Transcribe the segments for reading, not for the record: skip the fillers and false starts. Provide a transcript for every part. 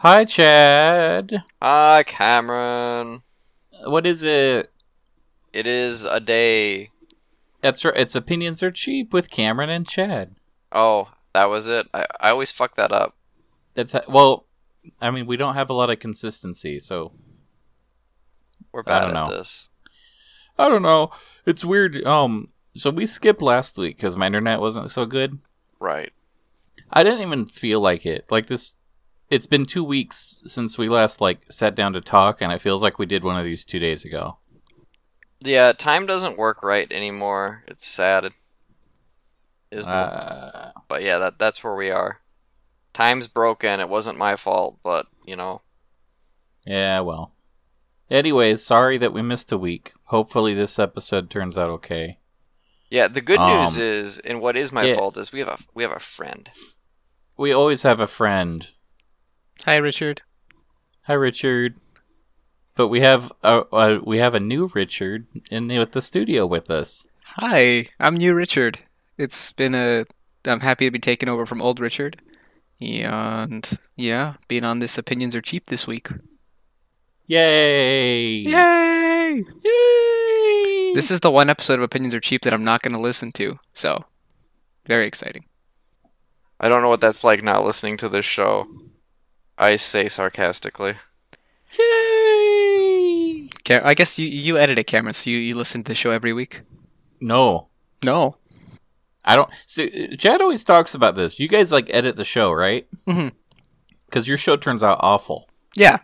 Hi, Chad. Hi, Cameron. What is it? It is a day. That's right. It's Opinions Are Cheap with Cameron and Chad. Oh, that was it. I always fuck that up. That's well. I mean, we don't have a lot of consistency, so we're bad at this. I don't know. It's weird. So we skipped last week because my internet wasn't so good. Right. I didn't even feel like it. Like this. It's been 2 weeks since we last, sat down to talk, and it feels like we did one of these 2 days ago. Yeah, time doesn't work right anymore. It's sad. But yeah, that's where we are. Time's broken. It wasn't my fault, but, you know. Yeah, well. Anyways, sorry that we missed a week. Hopefully this episode turns out okay. Yeah, the good news is, and what is my fault, is we have a friend. We always have a friend. Hi, Richard. Hi, Richard. But we have a new Richard at the studio with us. Hi, I'm new Richard. I'm happy to be taken over from old Richard. And yeah, being on this Opinions Are Cheap this week. Yay! Yay! Yay! This is the one episode of Opinions Are Cheap that I'm not going to listen to. So, very exciting. I don't know what that's like not listening to this show. I say sarcastically. Yay! I guess you edit it, Cameron, so you listen to the show every week? No. I don't... See, Chad always talks about this. You guys, edit the show, right? Mm-hmm. Because your show turns out awful. Yeah.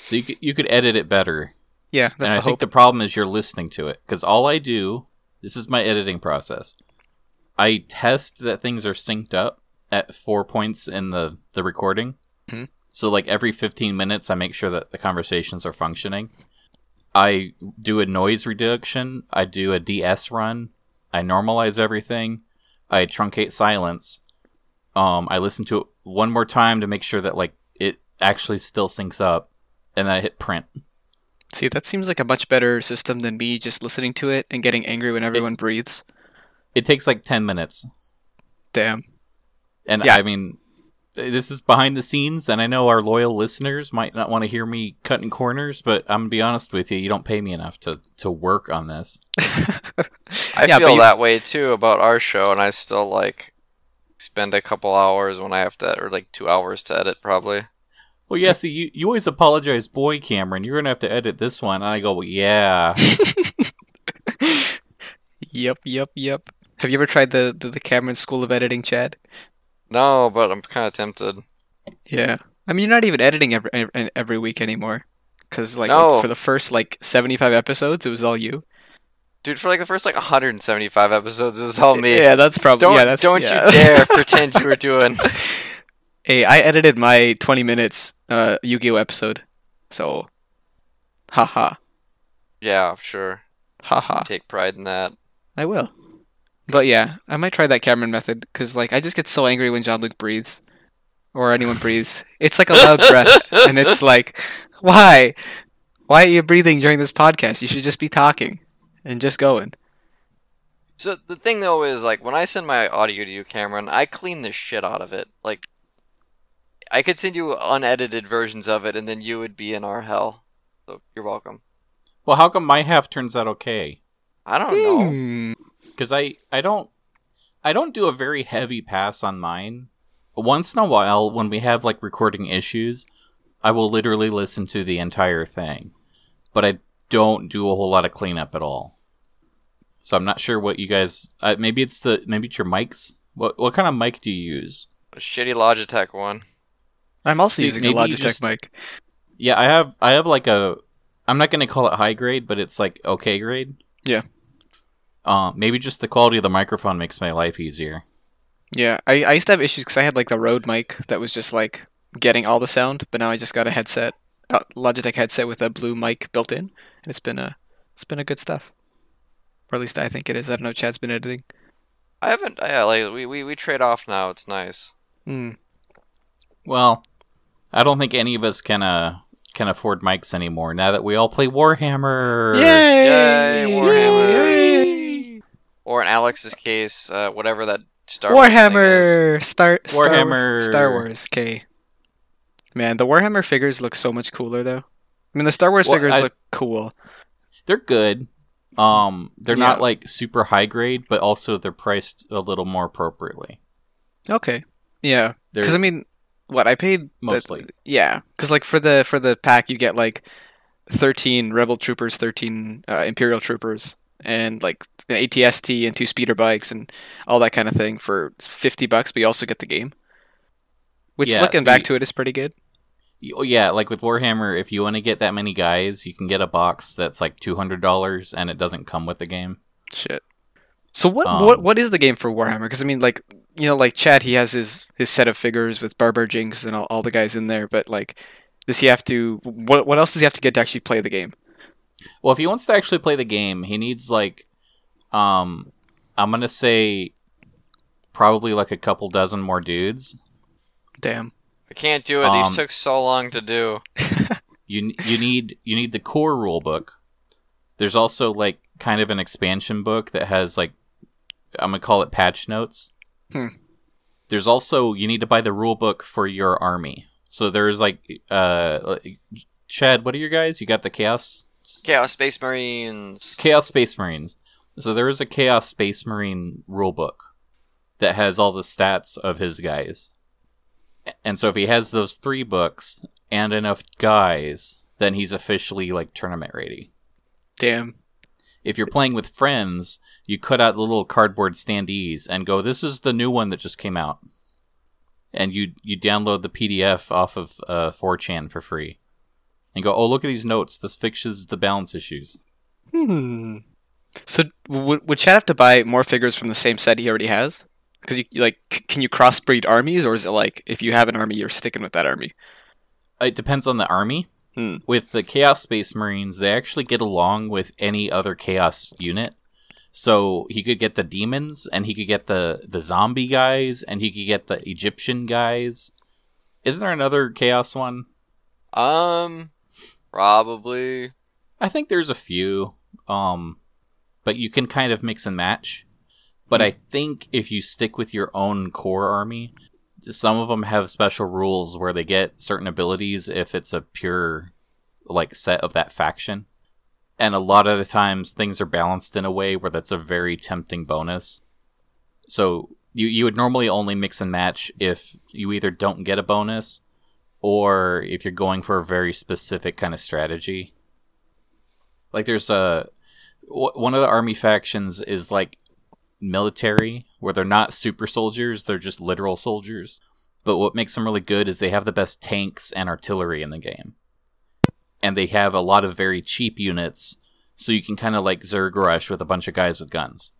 So you could edit it better. Yeah, that's the hope. And I think the problem is you're listening to it. Because all I do... This is my editing process. I test that things are synced up at 4 points in the recording. Mm-hmm. So, every 15 minutes, I make sure that the conversations are functioning. I do a noise reduction. I do a DS run. I normalize everything. I truncate silence. I listen to it one more time to make sure that, it actually still syncs up. And then I hit print. See, that seems like a much better system than me just listening to it and getting angry when everyone breathes. It takes, 10 minutes. Damn. And, yeah. I mean... This is behind the scenes, and I know our loyal listeners might not want to hear me cutting corners, but I'm going to be honest with you, you don't pay me enough to work on this. I feel that way, too, about our show, and I still, spend a couple hours when I have to, or, 2 hours to edit, probably. Well, yeah, see, you always apologize, boy, Cameron, you're going to have to edit this one, and I go, well, yeah. Yep. Have you ever tried the Cameron School of Editing, Chad? No, but I'm kind of tempted. Yeah. I mean, you're not even editing every week anymore. Because, no. For the first, 75 episodes, it was all you. Dude, for, the first, 175 episodes, it was all me. Yeah, that's probably... Don't you dare pretend you were doing... Hey, I edited my 20 minutes Yu-Gi-Oh! Episode. So, haha. Yeah, sure. Haha. Take pride in that. I will. But yeah, I might try that Cameron method, because I just get so angry when Jean-Luc breathes, or anyone breathes. It's a loud breath, and it's why? Why are you breathing during this podcast? You should just be talking, and just going. So the thing, though, is, when I send my audio to you, Cameron, I clean the shit out of it. I could send you unedited versions of it, and then you would be in our hell. So you're welcome. Well, how come my half turns out okay? I don't know. Because I don't do a very heavy pass on mine. Once in a while, when we have recording issues, I will literally listen to the entire thing. But I don't do a whole lot of cleanup at all. So I'm not sure what you guys. Maybe it's your mics. What kind of mic do you use? A shitty Logitech one. I'm also using a Logitech mic. Yeah, I have I'm not gonna call it high grade, but it's okay grade. Yeah. Maybe just the quality of the microphone makes my life easier. Yeah, I used to have issues because I had the Rode mic that was just getting all the sound, but now I just got a headset, Logitech headset with a blue mic built in, and it's been a good stuff, or at least I think it is. I don't know. Chad's been editing. I haven't. Yeah, we trade off now. It's nice. Mm. Well, I don't think any of us can afford mics anymore. Now that we all play Warhammer. Yay! Warhammer. Yay! Or in Alex's case, whatever that Star Wars thing is. Warhammer! Star Wars, K. Man, the Warhammer figures look so much cooler, though. I mean, the Star Wars figures look cool. They're good. They're not like super high grade, but also they're priced a little more appropriately. Okay. Yeah. Because I mean, what I paid mostly. Because like for the pack, you get like 13 Rebel troopers, 13 Imperial troopers, and like an AT-ST and 2 speeder bikes and all that kind of thing for $50. But you also get the game, which back to it is pretty good. Yeah, like with Warhammer, if you want to get that many guys, you can get a box that's like $200, and it doesn't come with the game. Shit. So what is the game for Warhammer? Because I mean, like, you know, like Chad, he has his set of figures with Barbar Jinx and all the guys in there. But like, does he have to? What else does he have to get to actually play the game? Well, if he wants to actually play the game, he needs like, I'm gonna say, probably like a couple dozen more dudes. Damn. I can't do it. These took so long to do. you need the core rule book. There's also like kind of an expansion book that has like, I'm gonna call it patch notes. There's also, you need to buy the rule book for your army. So there's like, Chad, what are your guys? You got the Chaos Space Marines. So there is a Chaos Space Marine rule book that has all the stats of his guys. And so if he has those 3 books and enough guys, then he's officially, like, tournament ready. Damn. If you're playing with friends, you cut out the little cardboard standees and go, this is the new one that just came out. And you download the PDF off of 4chan for free. And go, oh, look at these notes. This fixes the balance issues. So would Chad have to buy more figures from the same set he already has? Because can you crossbreed armies, or is it like if you have an army, you're sticking with that army? It depends on the army. With the Chaos Space Marines, they actually get along with any other Chaos unit. So he could get the demons, and he could get the zombie guys, and he could get the Egyptian guys. Isn't there another Chaos one? Probably. I think there's a few. But you can kind of mix and match. But I think if you stick with your own core army, some of them have special rules where they get certain abilities if it's a pure like set of that faction. And a lot of the times things are balanced in a way where that's a very tempting bonus. So you would normally only mix and match if you either don't get a bonus or if you're going for a very specific kind of strategy. Like there's one of the army factions is like military, where they're not super soldiers, they're just literal soldiers. But what makes them really good is they have the best tanks and artillery in the game. And they have a lot of very cheap units, so you can kind of like Zerg Rush with a bunch of guys with guns.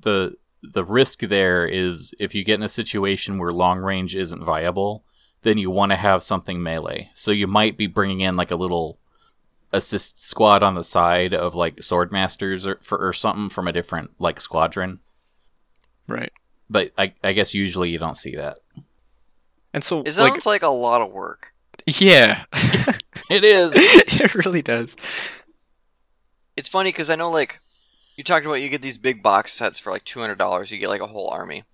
The risk there is if you get in a situation where long range isn't viable, then you want to have something melee. So you might be bringing in like a little assist squad on the side of like swordmasters or something from a different like squadron, right? But I guess usually you don't see that, and so it sounds like a lot of work. Yeah, it is. It really does. It's funny because I know like you talked about you get these big box sets for like $200, you get like a whole army,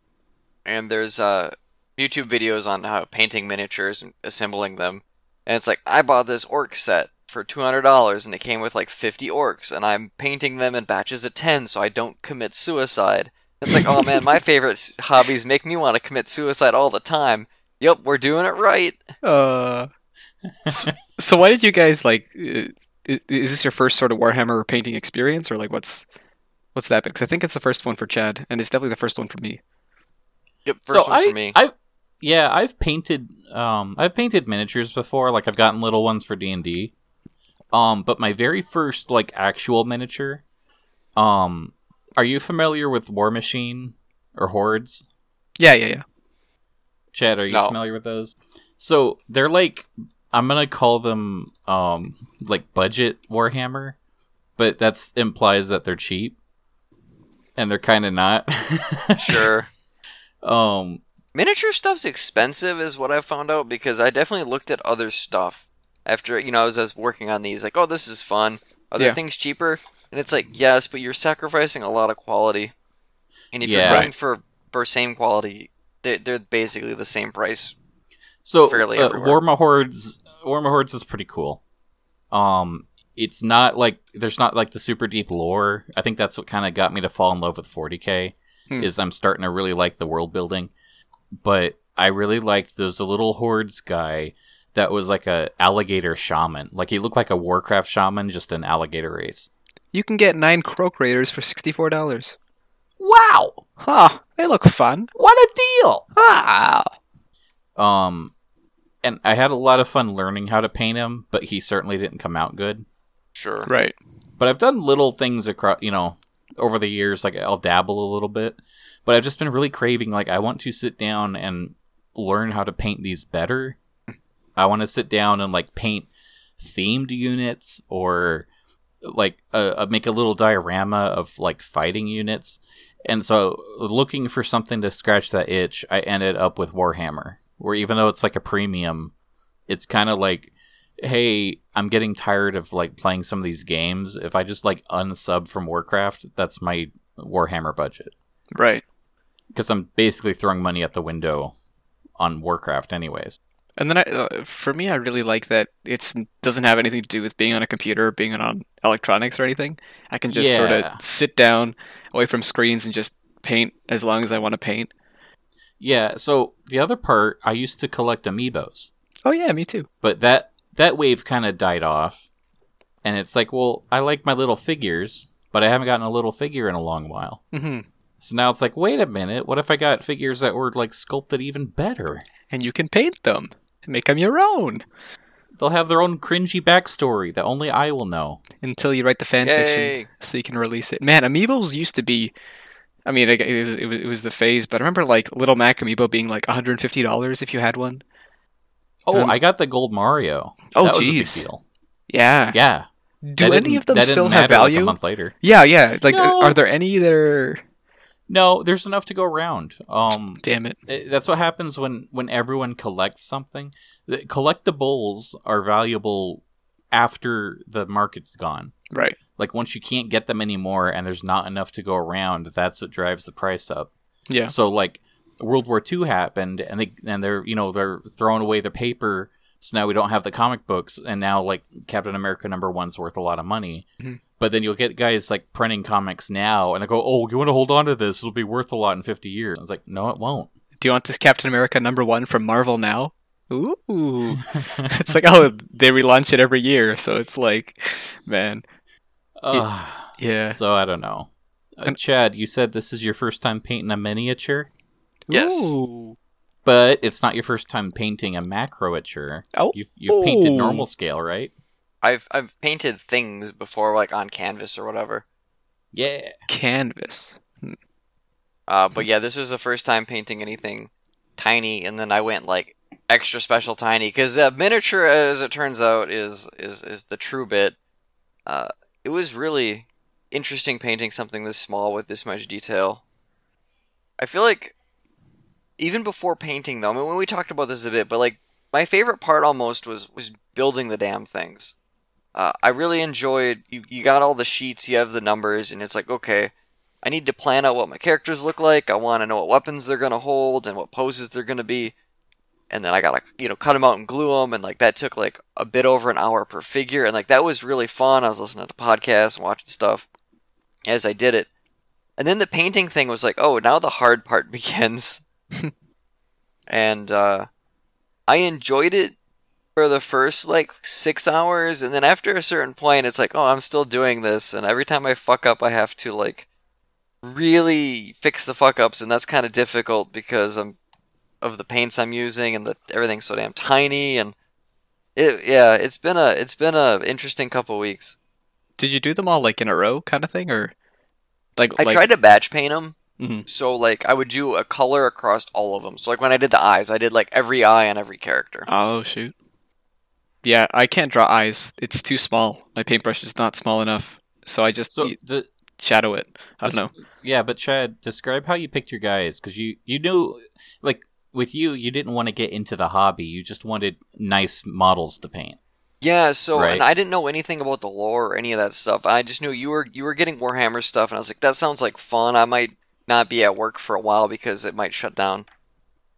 and there's YouTube videos on how painting miniatures and assembling them, and it's like I bought this orc set for $200 and it came with like 50 orcs and I'm painting them in batches of 10 so I don't commit suicide. It's like, oh man, my favorite hobbies make me want to commit suicide all the time. Yep, we're doing it right. So why did you guys like, is this your first sort of Warhammer painting experience, or like what's that? Because I think it's the first one for Chad and it's definitely the first one for me. Yep, for me. I've painted miniatures before, like I've gotten little ones for D&D. But my very first, like, actual miniature, are you familiar with Warmachine or Hordes? Yeah. Chad, are you familiar with those? So, they're like, I'm gonna call them, like, budget Warhammer, but that implies that they're cheap, and they're kind of not. Sure. Miniature stuff's expensive, is what I found out, because I definitely looked at other stuff. After, you know, I was working on these, like, oh, this is fun. Are there things cheaper? And it's like, yes, but you're sacrificing a lot of quality. And if you're running for same quality, they're basically the same price. So Warma Hordes is pretty cool. It's not like there's not like the super deep lore. I think that's what kind of got me to fall in love with 40K. Is I'm starting to really like the world building, but I really liked there's a little Hordes guy that was like a alligator shaman. Like he looked like a Warcraft shaman, just an alligator race. You can get 9 croak raiders for $64. Wow! Huh. They look fun. What a deal! Wow. And I had a lot of fun learning how to paint him, but he certainly didn't come out good. Sure. Right. But I've done little things across, you know, over the years. Like I'll dabble a little bit, but I've just been really craving. Like I want to sit down and learn how to paint these better. I want to sit down and like paint themed units or like make a little diorama of like fighting units. And so looking for something to scratch that itch, I ended up with Warhammer, where even though it's like a premium, it's kind of like, hey, I'm getting tired of like playing some of these games. If I just like unsub from Warcraft, that's my Warhammer budget. Right. Because I'm basically throwing money at the window on Warcraft anyways. And then for me, I really like that it doesn't have anything to do with being on a computer or being on electronics or anything. I can just sort of sit down away from screens and just paint as long as I want to paint. Yeah, so the other part, I used to collect amiibos. Oh yeah, me too. But that wave kind of died off. And it's like, well, I like my little figures, but I haven't gotten a little figure in a long while. Mm-hmm. So now it's like, wait a minute, what if I got figures that were like sculpted even better? And you can paint them. Make them your own. They'll have their own cringy backstory that only I will know. Until you write the fanfiction so you can release it. Man, amiibos used to be... I mean, it was the phase, but I remember like Little Mac amiibo being like $150 if you had one. Oh, I got the gold Mario. Oh, that was a big deal. Yeah. Yeah. Do that any of them still have value? Like a month later. Yeah. Like, no. Are there any that are... No, there's enough to go around. Damn it. That's what happens when everyone collects something. The collectibles are valuable after the market's gone. Right. Like, once you can't get them anymore and there's not enough to go around, that's what drives the price up. Yeah. So, like, World War II happened and they're throwing away the paper. So now we don't have the comic books. And now, like, Captain America #1's worth a lot of money. Mm-hmm. But then you'll get guys like printing comics now, and they go, "Oh, you want to hold on to this? It'll be worth a lot in 50 years." I was like, "No, it won't." Do you want this Captain America #1 from Marvel now? Ooh, it's like, oh, they relaunch it every year, so it's like, man, yeah. So I don't know. Chad, you said this is your first time painting a miniature. Yes, but it's not your first time painting a macroature. Oh, you've painted normal scale, right? I've painted things before, like on canvas or whatever. Yeah, canvas. But yeah, this was the first time painting anything tiny, and then I went like extra special tiny because miniature, as it turns out, is the true bit. It was really interesting painting something this small with this much detail. I feel like even before painting, though, I mean, when we talked about this a bit, but like my favorite part almost was building the damn things. I really enjoyed, you got all the sheets, you have the numbers, and it's like, okay, I need to plan out what my characters look like, I want to know what weapons they're going to hold, and what poses they're going to be, and then I got to, cut them out and glue them, and, like, that took, like, a bit over an hour per figure, and, like, that was really fun. I was listening to podcasts and watching stuff as I did it. And then the painting thing was like, oh, now the hard part begins. And, I enjoyed it for the first, like, 6 hours, and then after a certain point, it's like, oh, I'm still doing this, and every time I fuck up, I have to, like, really fix the fuck-ups, and that's kind of difficult because of the paints I'm using, and everything's so damn tiny, and it's been a interesting couple weeks. Did you do them all, like, in a row kind of thing, or? I tried to batch paint them. Mm-hmm. So, like, I would do a color across all of them. So, like, when I did the eyes, I did, like, every eye on every character. Oh, shoot. Yeah, I can't draw eyes. It's too small. My paintbrush is not small enough. So I just shadow it. I don't know. Yeah, but Chad, describe how you picked your guys. Because you knew, like, with you didn't want to get into the hobby. You just wanted nice models to paint. Yeah, so right? And I didn't know anything about the lore or any of that stuff. I just knew you were getting Warhammer stuff. And I was like, that sounds like fun. I might not be at work for a while because it might shut down.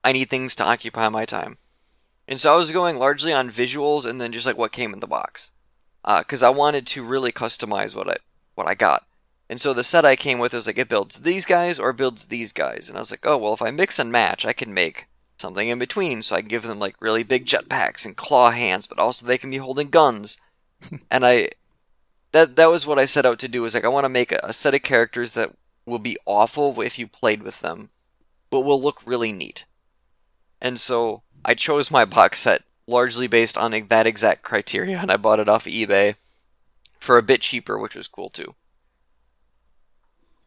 I need things to occupy my time. And so I was going largely on visuals and then just like what came in the box. Because I wanted to really customize what I got. And so the set I came with was like, it builds these guys or builds these guys. And I was like, oh, well, if I mix and match, I can make something in between. So I can give them like really big jetpacks and claw hands, but also they can be holding guns. And that was what I set out to do, is like, I want to make a set of characters that will be awful if you played with them, but will look really neat. And so I chose my box set largely based on that exact criteria, and I bought it off eBay for a bit cheaper, which was cool too.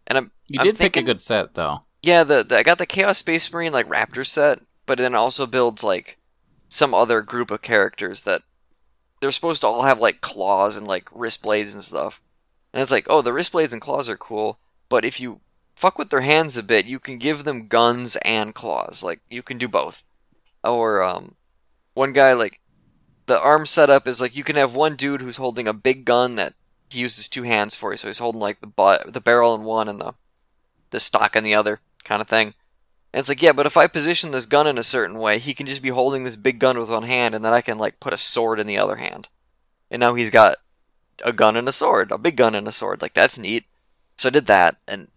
And I'm thinking, pick a good set though. Yeah, I got the Chaos Space Marine like Raptor set, but then also builds like some other group of characters that they're supposed to all have like claws and like wrist blades and stuff. And it's like, oh, the wrist blades and claws are cool, but if you fuck with their hands a bit, you can give them guns and claws. Like you can do both. Or one guy, like, the arm setup is like, you can have one dude who's holding a big gun that he uses two hands for you, so he's holding like the barrel in one and the stock in the other kind of thing. And it's like, yeah, but if I position this gun in a certain way, he can just be holding this big gun with one hand, and then I can like put a sword in the other hand, and now he's got a gun and a sword, a big gun and a sword. Like, that's neat. So I did that, and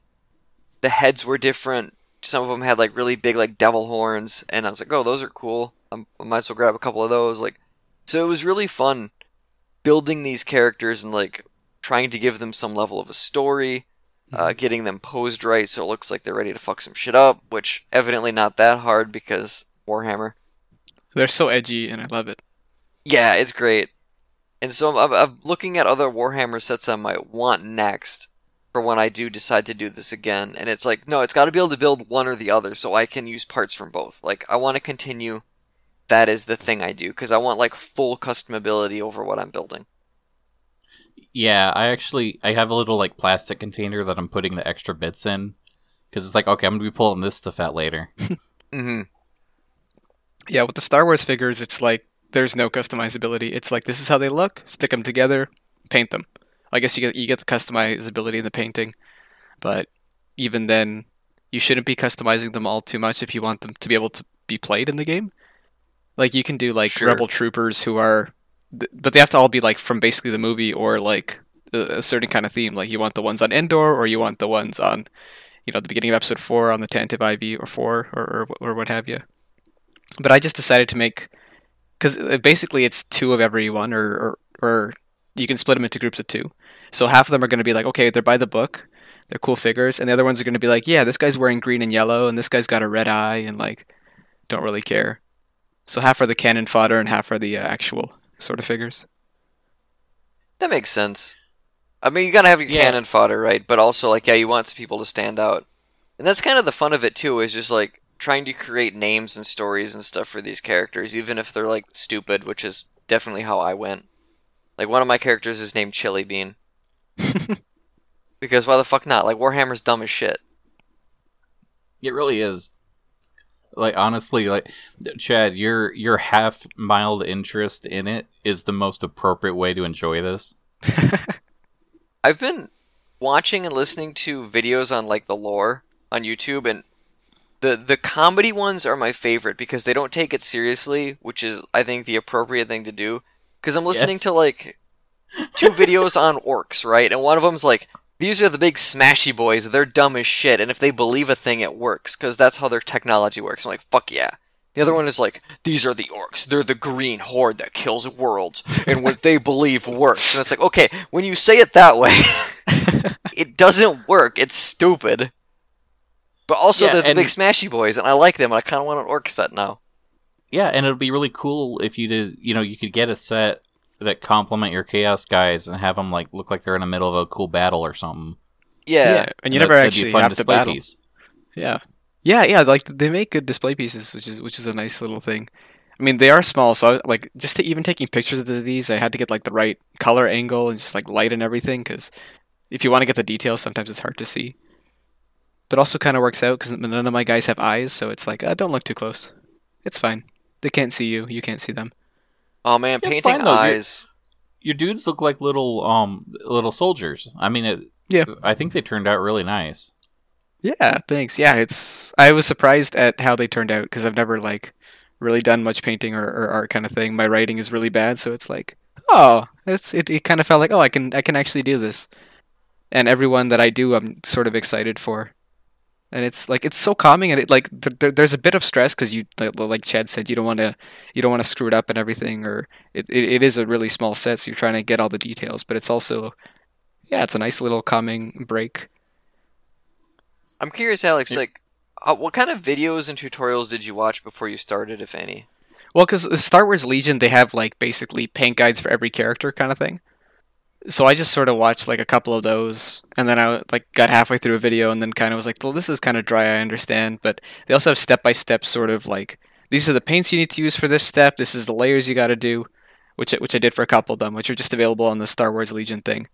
the heads were different. Some of them had like really big like devil horns, and I was like, oh, those are cool. I might as well grab a couple of those. Like, so it was really fun building these characters and like trying to give them some level of a story, getting them posed right so it looks like they're ready to fuck some shit up, which evidently not that hard because Warhammer. They're so edgy, and I love it. Yeah, it's great. And so I'm looking at other Warhammer sets I might want next, for when I do decide to do this again. And it's like, no, it's got to be able to build one or the other, so I can use parts from both. Like, I want to continue. That is the thing I do, because I want, like, full customability over what I'm building. Yeah, I have a little, like, plastic container that I'm putting the extra bits in, because it's like, okay, I'm going to be pulling this stuff out later. Mm-hmm. Yeah, with the Star Wars figures, it's like, there's no customizability. It's like, this is how they look, stick them together, paint them. I guess you get the customizability in the painting, but even then, you shouldn't be customizing them all too much if you want them to be able to be played in the game. Like, you can do, like, sure, rebel troopers who are... But they have to all be, like, from basically the movie or, like, a certain kind of theme. Like, you want the ones on Endor, or you want the ones on, you know, the beginning of Episode 4 on the Tantive IV or 4 or what have you. But I just decided to make... Because basically it's two of every one, or you can split them into groups of two. So half of them are going to be like, okay, they're by the book, they're cool figures, and the other ones are going to be like, yeah, this guy's wearing green and yellow, and this guy's got a red eye, and like, don't really care. So half are the cannon fodder, and half are the actual sort of figures. That makes sense. I mean, you gotta have your cannon fodder, right? But also, like, yeah, you want some people to stand out, and that's kind of the fun of it too, is just like trying to create names and stories and stuff for these characters, even if they're like stupid, which is definitely how I went. Like, one of my characters is named Chili Bean. Because why the fuck not? Like, Warhammer's dumb as shit. It really is. Like, honestly, like, Chad, your half mild interest in it is the most appropriate way to enjoy this. I've been watching and listening to videos on, like, the lore on YouTube, and the comedy ones are my favorite because they don't take it seriously, which is, I think, the appropriate thing to do. Because I'm listening to, like, two videos on orcs, right? And one of them's like, these are the big smashy boys, they're dumb as shit, and if they believe a thing, it works, because that's how their technology works. I'm like, fuck yeah. The other one is like, these are the orcs, they're the green horde that kills worlds, and what they believe works. And it's like, okay, when you say it that way, it doesn't work, it's stupid. But also, yeah, they're the big smashy boys, and I like them, and I kind of want an orc set now. Yeah, and it'll be really cool if you did, you know, you could get a set that complement your chaos guys and have them like look like they're in the middle of a cool battle or something. Yeah. And you never actually have to battle. Piece. Yeah. Like, they make good display pieces, which is a nice little thing. I mean, they are small, so like just to even taking pictures of these, I had to get like the right color angle and just like light and everything, because if you want to get the details, sometimes it's hard to see. But also kind of works out because none of my guys have eyes, so it's like, don't look too close. It's fine. They can't see you. You can't see them. Oh man, yeah, painting fine, eyes. Your dudes look like little soldiers. I mean, I think they turned out really nice. Yeah, thanks. Yeah, I was surprised at how they turned out, because I've never like really done much painting or art kind of thing. My writing is really bad, so it's like, oh, it kind of felt like, oh, I can actually do this. And everyone that I do, I'm sort of excited for. And it's like, it's so calming, and it like there's a bit of stress because you, like Chad said, you don't want to screw it up and everything, or it is a really small set, so you're trying to get all the details. But it's also, yeah, it's a nice little calming break. I'm curious, Alex, like, what kind of videos and tutorials did you watch before you started, if any? Well, because Star Wars Legion, they have like basically paint guides for every character kind of thing. So I just sort of watched like a couple of those, and then I like got halfway through a video and then kind of was like, well, this is kind of dry, I understand. But they also have step-by-step sort of like, these are the paints you need to use for this step, this is the layers you got to do, which I did for a couple of them, which are just available on the Star Wars Legion thing.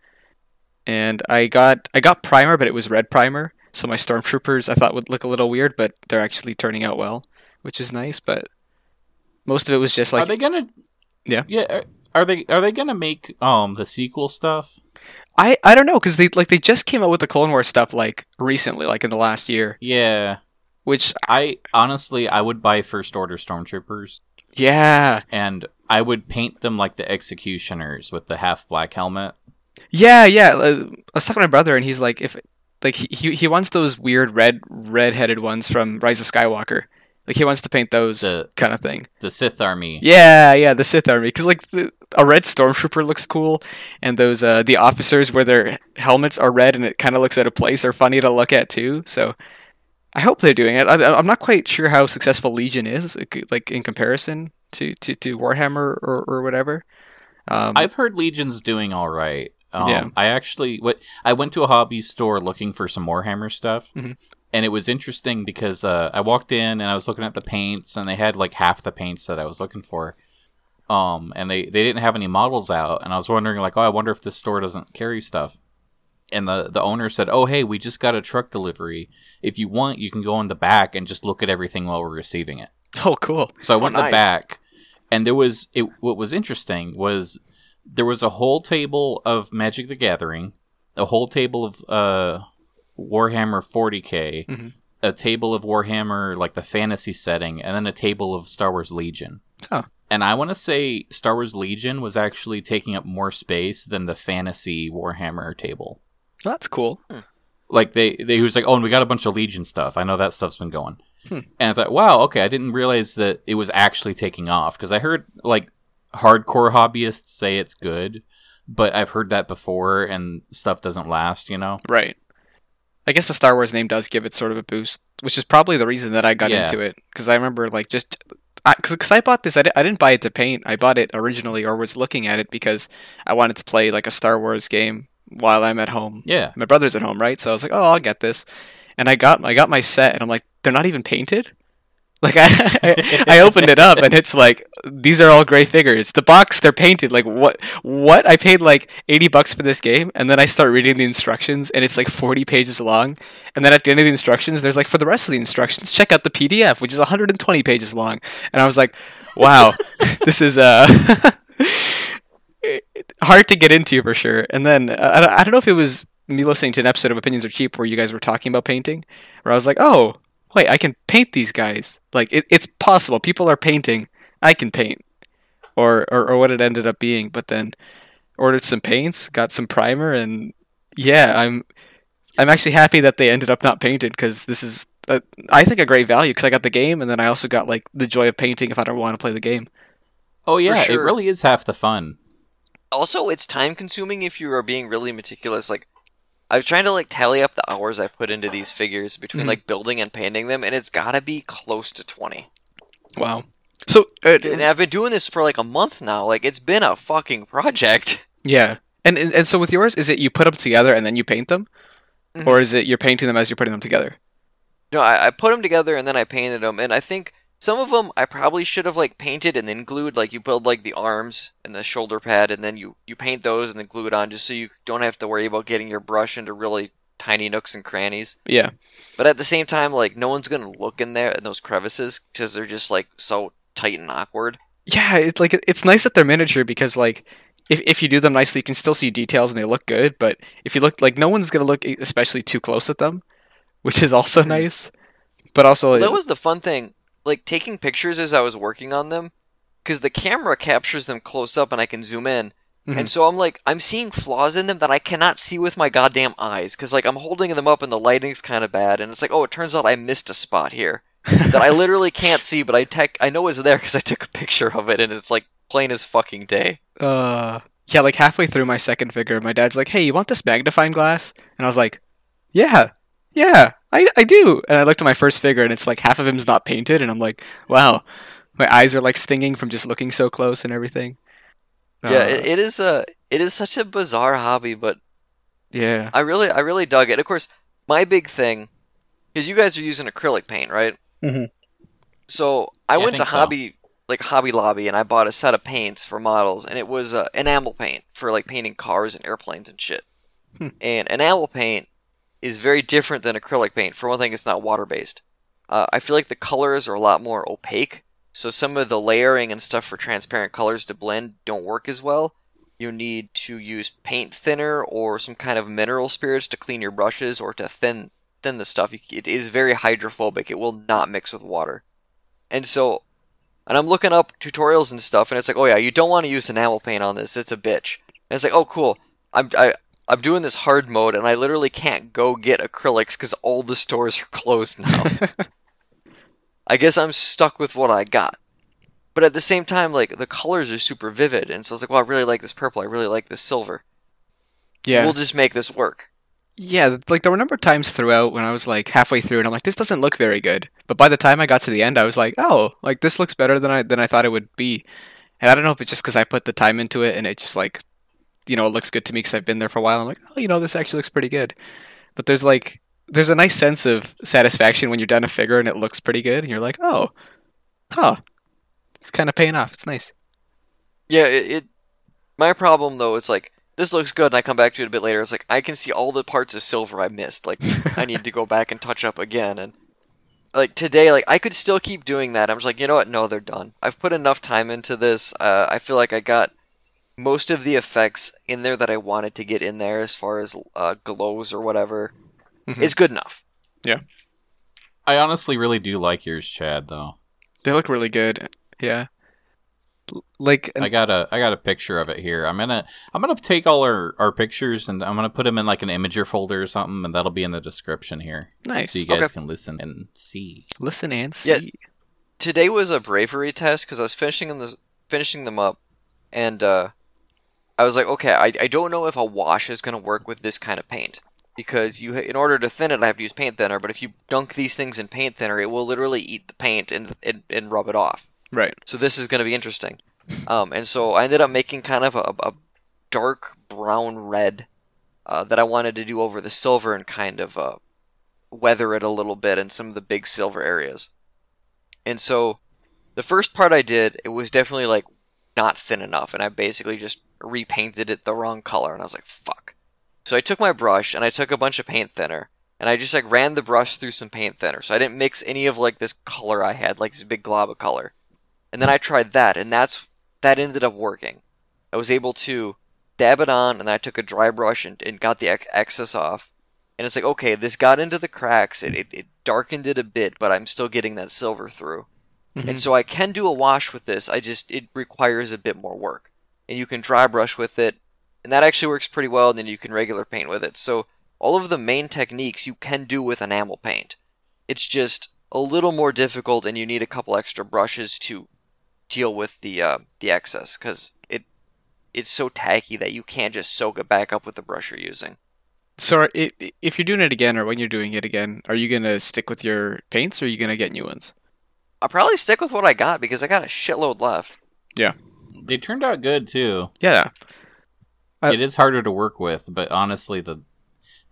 And I got primer, but it was red primer, so my stormtroopers I thought would look a little weird, but they're actually turning out well, which is nice. But most of it was just like... Yeah. Are they gonna make the sequel stuff? I don't know, because they just came out with the Clone Wars stuff like recently, like in the last year. Yeah, which I honestly would buy First Order stormtroopers. Yeah, and I would paint them like the Executioners with the half black helmet. Yeah. I was talking to my brother, and he's like, if like he wants those weird red-headed ones from Rise of Skywalker. Like, he wants to paint those kind of thing. The Sith Army. Yeah, the Sith Army. Because, like, a red stormtrooper looks cool, and those, the officers where their helmets are red and it kind of looks out of place are funny to look at, too. So, I hope they're doing it. I'm not quite sure how successful Legion is, like, in comparison to Warhammer or whatever. I've heard Legion's doing all right. Yeah. I went to a hobby store looking for some Warhammer stuff. Mm-hmm. And it was interesting because I walked in and I was looking at the paints, and they had like half the paints that I was looking for. And they didn't have any models out. And I was wondering, like, oh, I wonder if this store doesn't carry stuff. And the owner said, oh, hey, we just got a truck delivery. If you want, you can go in the back and just look at everything while we're receiving it. Oh, cool. So I went in the back, and there was what was interesting was there was a whole table of Magic the Gathering, a whole table of... Warhammer 40k, mm-hmm. a table of Warhammer, like the fantasy setting, and then a table of Star Wars Legion. Oh. And I want to say Star Wars Legion was actually taking up more space than the fantasy Warhammer table. Well, that's cool. Like, he was like, oh, and we got a bunch of Legion stuff. I know that stuff's been going. And I thought, wow, okay, I didn't realize that it was actually taking off, because I heard, like, hardcore hobbyists say it's good, but I've heard that before, and stuff doesn't last, you know? Right. I guess the Star Wars name does give it sort of a boost, which is probably the reason that I got into it. Because I remember, like, because I bought this, I didn't buy it to paint. I bought it originally, or was looking at it, because I wanted to play like a Star Wars game while I'm at home. Yeah, my brother's at home, right? So I was like, oh, I'll get this, and I got my set, and I'm like, they're not even painted. Like I opened it up, and it's like, these are all gray figures. The box, they're painted. Like, what? I paid like $80 for this game, and then I start reading the instructions, and it's like 40 pages long. And then at the end of the instructions, there's like, for the rest of the instructions, check out the PDF, which is 120 pages long. And I was like, wow, this is hard to get into for sure. And then I don't know if it was me listening to an episode of Opinions Are Cheap where you guys were talking about painting, where I was like, oh, wait, I can paint these guys. Like, it's possible. People are painting. I can paint. Or what it ended up being. But then ordered some paints, got some primer, and yeah, I'm actually happy that they ended up not painted, because this is, I think, a great value, because I got the game, and then I also got, like, the joy of painting if I don't want to play the game. Oh, yeah, sure. It really is half the fun. Also, it's time-consuming if you are being really meticulous, like, I was trying to, like, tally up the hours I put into these figures between, like, building and painting them, and it's got to be close to 20. Wow. So, and I've been doing this for, like, a month now. Like, it's been a fucking project. Yeah. And so with yours, is it you put them together and then you paint them? Mm-hmm. Or is it you're painting them as you're putting them together? No, I put them together and then I painted them, and I think some of them I probably should have, like, painted and then glued. Like, you build, like, the arms and the shoulder pad, and then you paint those and then glue it on, just so you don't have to worry about getting your brush into really tiny nooks and crannies. Yeah. But at the same time, like, no one's going to look in there, in those crevices, because they're just, like, so tight and awkward. Yeah, it's, like, it's nice that they're miniature, because, like, if you do them nicely, you can still see details and they look good, but if you look, like, no one's going to look especially too close at them, which is also nice, but also... Well, that was the fun thing. like taking pictures as I was working on them, because the camera captures them close up and I can zoom in. Mm-hmm. And so I'm like, I'm seeing flaws in them that I cannot see with my goddamn eyes, because like I'm holding them up and the lighting's kind of bad, and it's like, oh, it turns out I missed a spot here that I literally can't see, but I know it's there because I took a picture of it, and it's like plain as fucking day. Yeah, like halfway through my second figure, my dad's like, "Hey, you want this magnifying glass?" And I was like, "Yeah, I do." And I looked at my first figure, and it's like half of him's not painted, and I'm like, "Wow, my eyes are like stinging from just looking so close and everything." Yeah, it is such a bizarre hobby, but yeah, I really dug it. Of course, my big thing is you guys are using acrylic paint, right? Mm-hmm. So Hobby Lobby, and I bought a set of paints for models, and it was enamel paint for like painting cars and airplanes and shit. Hmm. And enamel paint is very different than acrylic paint. For one thing, it's not water based. I feel like the colors are a lot more opaque. So some of the layering and stuff for transparent colors to blend don't work as well. You need to use paint thinner or some kind of mineral spirits to clean your brushes or to thin the stuff. It is very hydrophobic. It will not mix with water. And I'm looking up tutorials and stuff, and it's like, oh yeah, you don't want to use enamel paint on this. It's a bitch. And it's like, oh cool, I'm doing this hard mode, and I literally can't go get acrylics because all the stores are closed now. I guess I'm stuck with what I got. But at the same time, like, the colors are super vivid, and so I was like, well, I really like this purple, I really like this silver. Yeah. We'll just make this work. Yeah, like, there were a number of times throughout when I was, like, halfway through, and I'm like, this doesn't look very good. But by the time I got to the end, I was like, oh, like, this looks better than I thought it would be. And I don't know if it's just because I put the time into it, and it just, like, you know, it looks good to me because I've been there for a while. I'm like, oh, you know, this actually looks pretty good. But there's, like... There's a nice sense of satisfaction when you're done a figure and it looks pretty good, and you're like, oh, huh, it's kind of paying off. It's nice. Yeah, my problem, though, is like, this looks good, and I come back to it a bit later. It's like, I can see all the parts of silver I missed. Like, I need to go back and touch up again. And, like, today, like, I could still keep doing that. I'm just like, you know what? No, they're done. I've put enough time into this. I feel like I got most of the effects in there that I wanted to get in there as far as glows or whatever. Mm-hmm. It's good enough. Yeah. I honestly really do like yours, Chad, though. They look really good. Yeah. Like I got a picture of it here. I'm gonna take all our pictures, and I'm gonna put them in like an imager folder or something, and that'll be in the description here. Nice. So you guys can listen and see. Listen and see. Yeah, today was a bravery test because I was finishing them up, and I was like, okay, I don't know if a wash is gonna work with this kind of paint. Because in order to thin it, I have to use paint thinner. But if you dunk these things in paint thinner, it will literally eat the paint and rub it off. Right. So this is going to be interesting. And so I ended up making kind of a dark brown red that I wanted to do over the silver and kind of weather it a little bit in some of the big silver areas. And so the first part I did, it was definitely like not thin enough. And I basically just repainted it the wrong color. And I was like, fuck. So I took my brush, and I took a bunch of paint thinner, and I just, like, ran the brush through some paint thinner. So I didn't mix any of, like, this color I had, like, this big glob of color. And then I tried that, and that ended up working. I was able to dab it on, and then I took a dry brush and got the excess off. And it's like, okay, this got into the cracks, it darkened it a bit, but I'm still getting that silver through. Mm-hmm. And so I can do a wash with this, it requires a bit more work. And you can dry brush with it. And that actually works pretty well, and then you can regular paint with it. So all of the main techniques you can do with enamel paint. It's just a little more difficult, and you need a couple extra brushes to deal with the excess, because it's so tacky that you can't just soak it back up with the brush you're using. So if you're doing it again, or when you're doing it again, are you going to stick with your paints, or are you going to get new ones? I'll probably stick with what I got, because I got a shitload left. Yeah. They turned out good, too. Yeah. It is harder to work with, but honestly,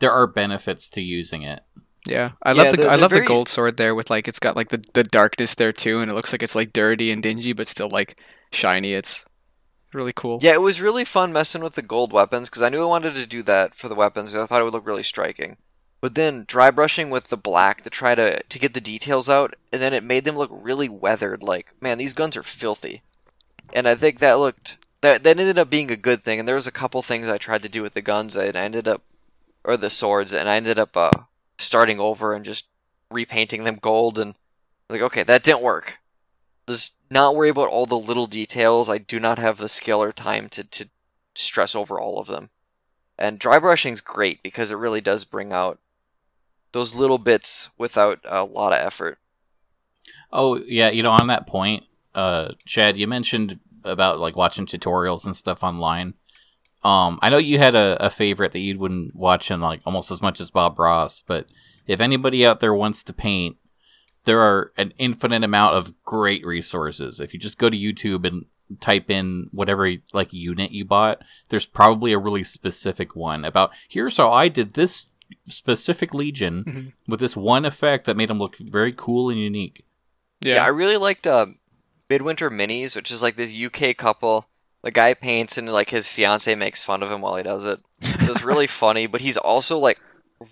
there are benefits to using it. Yeah, I love the gold sword there with like it's got like the darkness there too, and it looks like it's like dirty and dingy, but still like shiny. It's really cool. Yeah, it was really fun messing with the gold weapons because I knew I wanted to do that for the weapons. Because I thought it would look really striking, but then dry brushing with the black to try to get the details out, and then it made them look really weathered. Like, man, these guns are filthy, and I think that looked. That ended up being a good thing, and there was a couple things I tried to do with the guns, and the swords, and I ended up starting over and just repainting them gold, and Like, okay, that didn't work. Let's not worry about all the little details. I do not have the skill or time to stress over all of them. And dry brushing's great because it really does bring out those little bits without a lot of effort. Oh, yeah, you know, on that point, Chad, you mentioned about, like, watching tutorials and stuff online. I know you had a favorite that you wouldn't watch in, like, almost as much as Bob Ross, but if anybody out there wants to paint, there are an infinite amount of great resources. If you just go to YouTube and type in whatever, like, unit you bought, there's probably a really specific one about, here's how I did this specific Legion with this one effect that made them look very cool and unique. Yeah, I really liked Midwinter Minis, which is like this UK couple. The guy paints and like his fiance makes fun of him while he does it. So it's really funny, but he's also like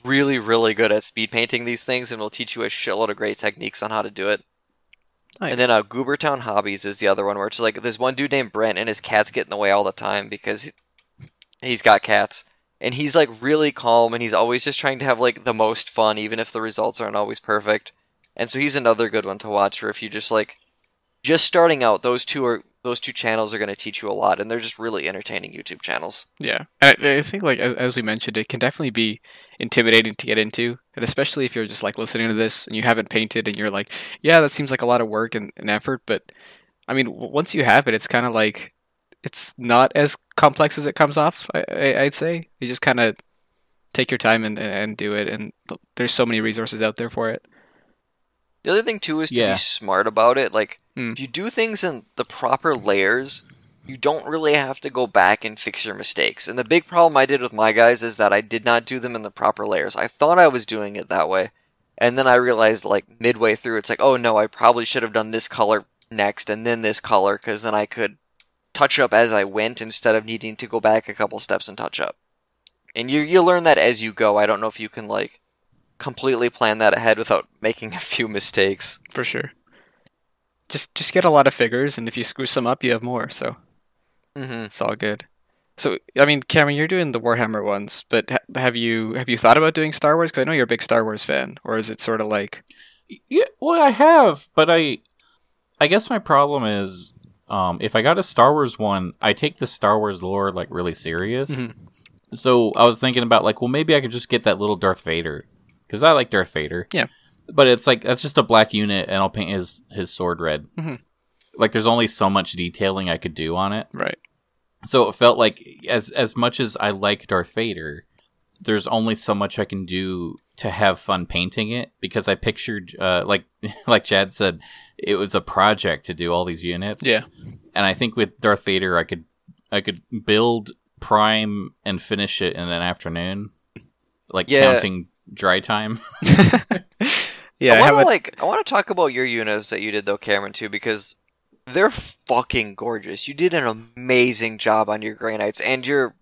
really, really good at speed painting these things and will teach you a shitload of great techniques on how to do it. Nice. And then Goobertown Hobbies is the other one where it's like this one dude named Brent and his cats get in the way all the time because he's got cats. And he's like really calm and he's always just trying to have like the most fun even if the results aren't always perfect. And so he's another good one to watch for if you just like just starting out. Those two channels are going to teach you a lot, and they're just really entertaining YouTube channels. Yeah, I think like as we mentioned, it can definitely be intimidating to get into, and especially if you're just like listening to this and you haven't painted, and you're like, yeah, that seems like a lot of work and effort. But I mean, once you have it, it's kind of like it's not as complex as it comes off. I'd say you just kind of take your time and do it, and there's so many resources out there for it. The other thing, too, is to be smart about it. Like, if you do things in the proper layers, you don't really have to go back and fix your mistakes. And the big problem I did with my guys is that I did not do them in the proper layers. I thought I was doing it that way. And then I realized, like, midway through, it's like, oh, no, I probably should have done this color next and then this color, because then I could touch up as I went instead of needing to go back a couple steps and touch up. And you learn that as you go. I don't know if you can, like, completely plan that ahead without making a few mistakes. For sure. Just get a lot of figures, and if you screw some up, you have more, so it's all good. So, I mean, Cameron, you're doing the Warhammer ones, but have you thought about doing Star Wars? Because I know you're a big Star Wars fan, or is it sort of like... Yeah, well, I have, but I guess my problem is if I got a Star Wars one, I take the Star Wars lore like really serious. So I was thinking about like, well, maybe I could just get that little Darth Vader. Because I like Darth Vader. Yeah. But it's like, that's just a black unit, and I'll paint his sword red. Like, there's only so much detailing I could do on it. Right. So it felt like, as much as I like Darth Vader, there's only so much I can do to have fun painting it. Because I pictured, like Chad said, it was a project to do all these units. Yeah. And I think with Darth Vader, I could build, prime, and finish it in an afternoon. Like, counting... dry time. Yeah, I want to talk about your units that you did though, Cameron, too, because they're fucking gorgeous. You did an amazing job on your Grey Knights and your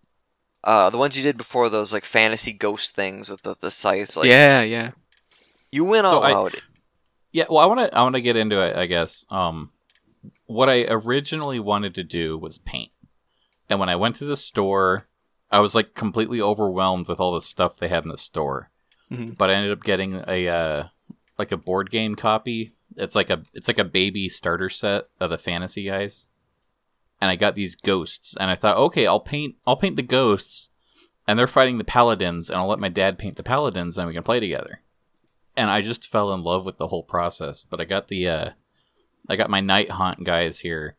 the ones you did before, those like fantasy ghost things with the scythes. Like, yeah. You went all out. Yeah, well, I want to get into it. I guess what I originally wanted to do was paint, and when I went to the store, I was like completely overwhelmed with all the stuff they had in the store. But I ended up getting a like a board game copy. It's like a baby starter set of the fantasy guys, and I got these ghosts. And I thought, okay, I'll paint the ghosts, and they're fighting the paladins, and I'll let my dad paint the paladins, and we can play together. And I just fell in love with the whole process. But I got my Night Haunt guys here,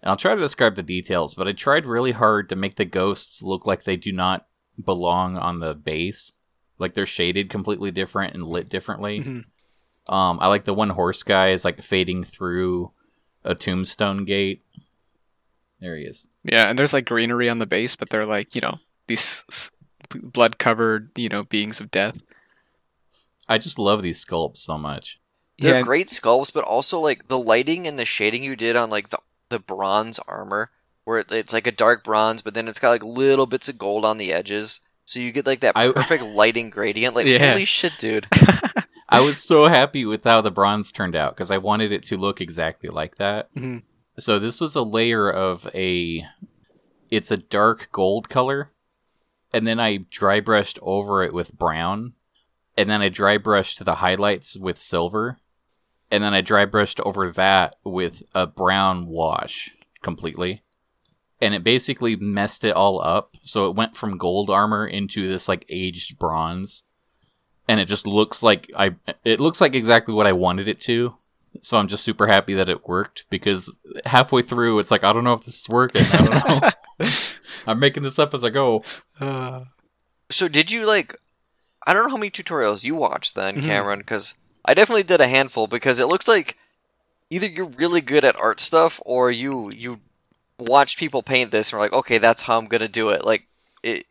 and I'll try to describe the details. But I tried really hard to make the ghosts look like they do not belong on the base. Like, they're shaded completely different and lit differently. I like the one horse guy is, like, fading through a tombstone gate. There he is. Yeah, and there's, like, greenery on the base, but they're, like, you know, these blood-covered, you know, beings of death. I just love these sculpts so much. They're great sculpts, but also, like, the lighting and the shading you did on, like, the bronze armor, where it's, like, a dark bronze, but then it's got, like, little bits of gold on the edges. So you get, like, that perfect lighting gradient. Like, holy shit, dude. I was so happy with how the bronze turned out, because I wanted it to look exactly like that. So this was a layer of it's a dark gold color, and then I dry brushed over it with brown, and then I dry brushed the highlights with silver, And then I dry brushed over that with a brown wash completely. And it basically messed it all up. So it went from gold armor into this like aged bronze. And it just looks like it looks like exactly what I wanted it to. So I'm just super happy that it worked, because halfway through it's like, I don't know if this is working. I don't know. I'm making this up as I go. So did you like, I don't know how many tutorials you watched then, Cameron, because I definitely did a handful, because it looks like either you're really good at art stuff or you watch people paint this and were like, okay, that's how I'm going to do it. Like it,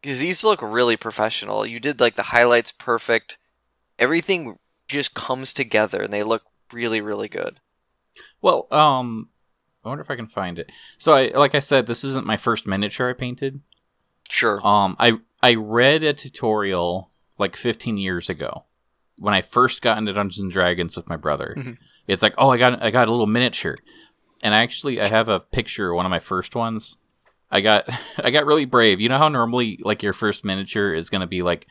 because these look really professional. You did like the highlights perfect. Everything just comes together and they look really, really good. Well, I wonder if I can find it. So like I said, this isn't my first miniature I painted. Sure. I read a tutorial like 15 years ago when I first got into Dungeons and Dragons with my brother. Mm-hmm. It's like, oh, I got a little miniature. And I have a picture of one of my first ones. I got really brave. You know how normally like your first miniature is going to be like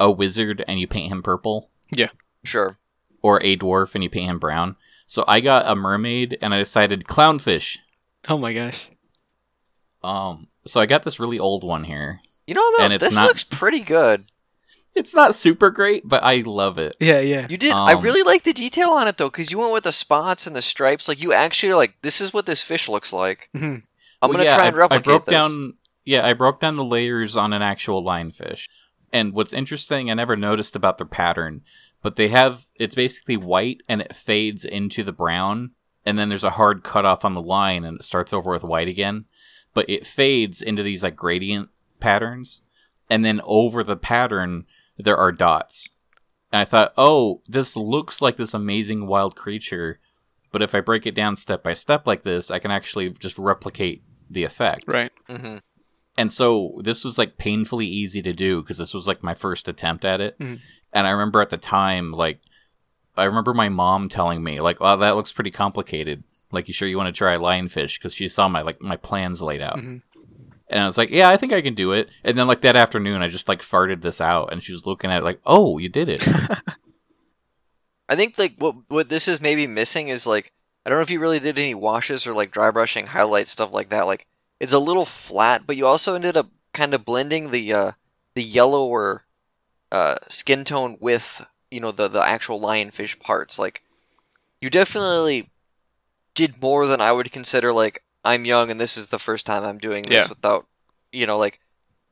a wizard and you paint him purple? Yeah. Sure. Or a dwarf and you paint him brown. So I got a mermaid and I decided clownfish. Oh my gosh. So I got this really old one here. You know, looks pretty good. It's not super great, but I love it. Yeah, yeah. You did. I really like the detail on it though, because you went with the spots and the stripes. Like you actually are like, this is what this fish looks like. Mm-hmm. I'm gonna try and replicate this. I broke down the layers on an actual lionfish. And what's interesting, I never noticed about their pattern, but it's basically white and it fades into the brown, and then there's a hard cutoff on the line and it starts over with white again, but it fades into these like gradient patterns, and then over the pattern there are dots. And I thought, oh, this looks like this amazing wild creature, but if I break it down step by step like this, I can actually just replicate the effect. Right. Mm-hmm. And so this was like painfully easy to do, because this was like my first attempt at it. Mm. And I remember at the time, like, I remember my mom telling me, like, oh, that looks pretty complicated. Like, you sure you want to try lionfish? Because she saw my plans laid out. Mm-hmm. And I was like, yeah, I think I can do it. And then like that afternoon, I just like farted this out. And she was looking at it like, oh, you did it. I think like what this is maybe missing is like, I don't know if you really did any washes or like dry brushing, highlights, stuff like that. Like, it's a little flat, but you also ended up kind of blending the yellower skin tone with, you know, the actual lionfish parts. Like, you definitely did more than I would consider, like, I'm young and this is the first time I'm doing this without, you know, like,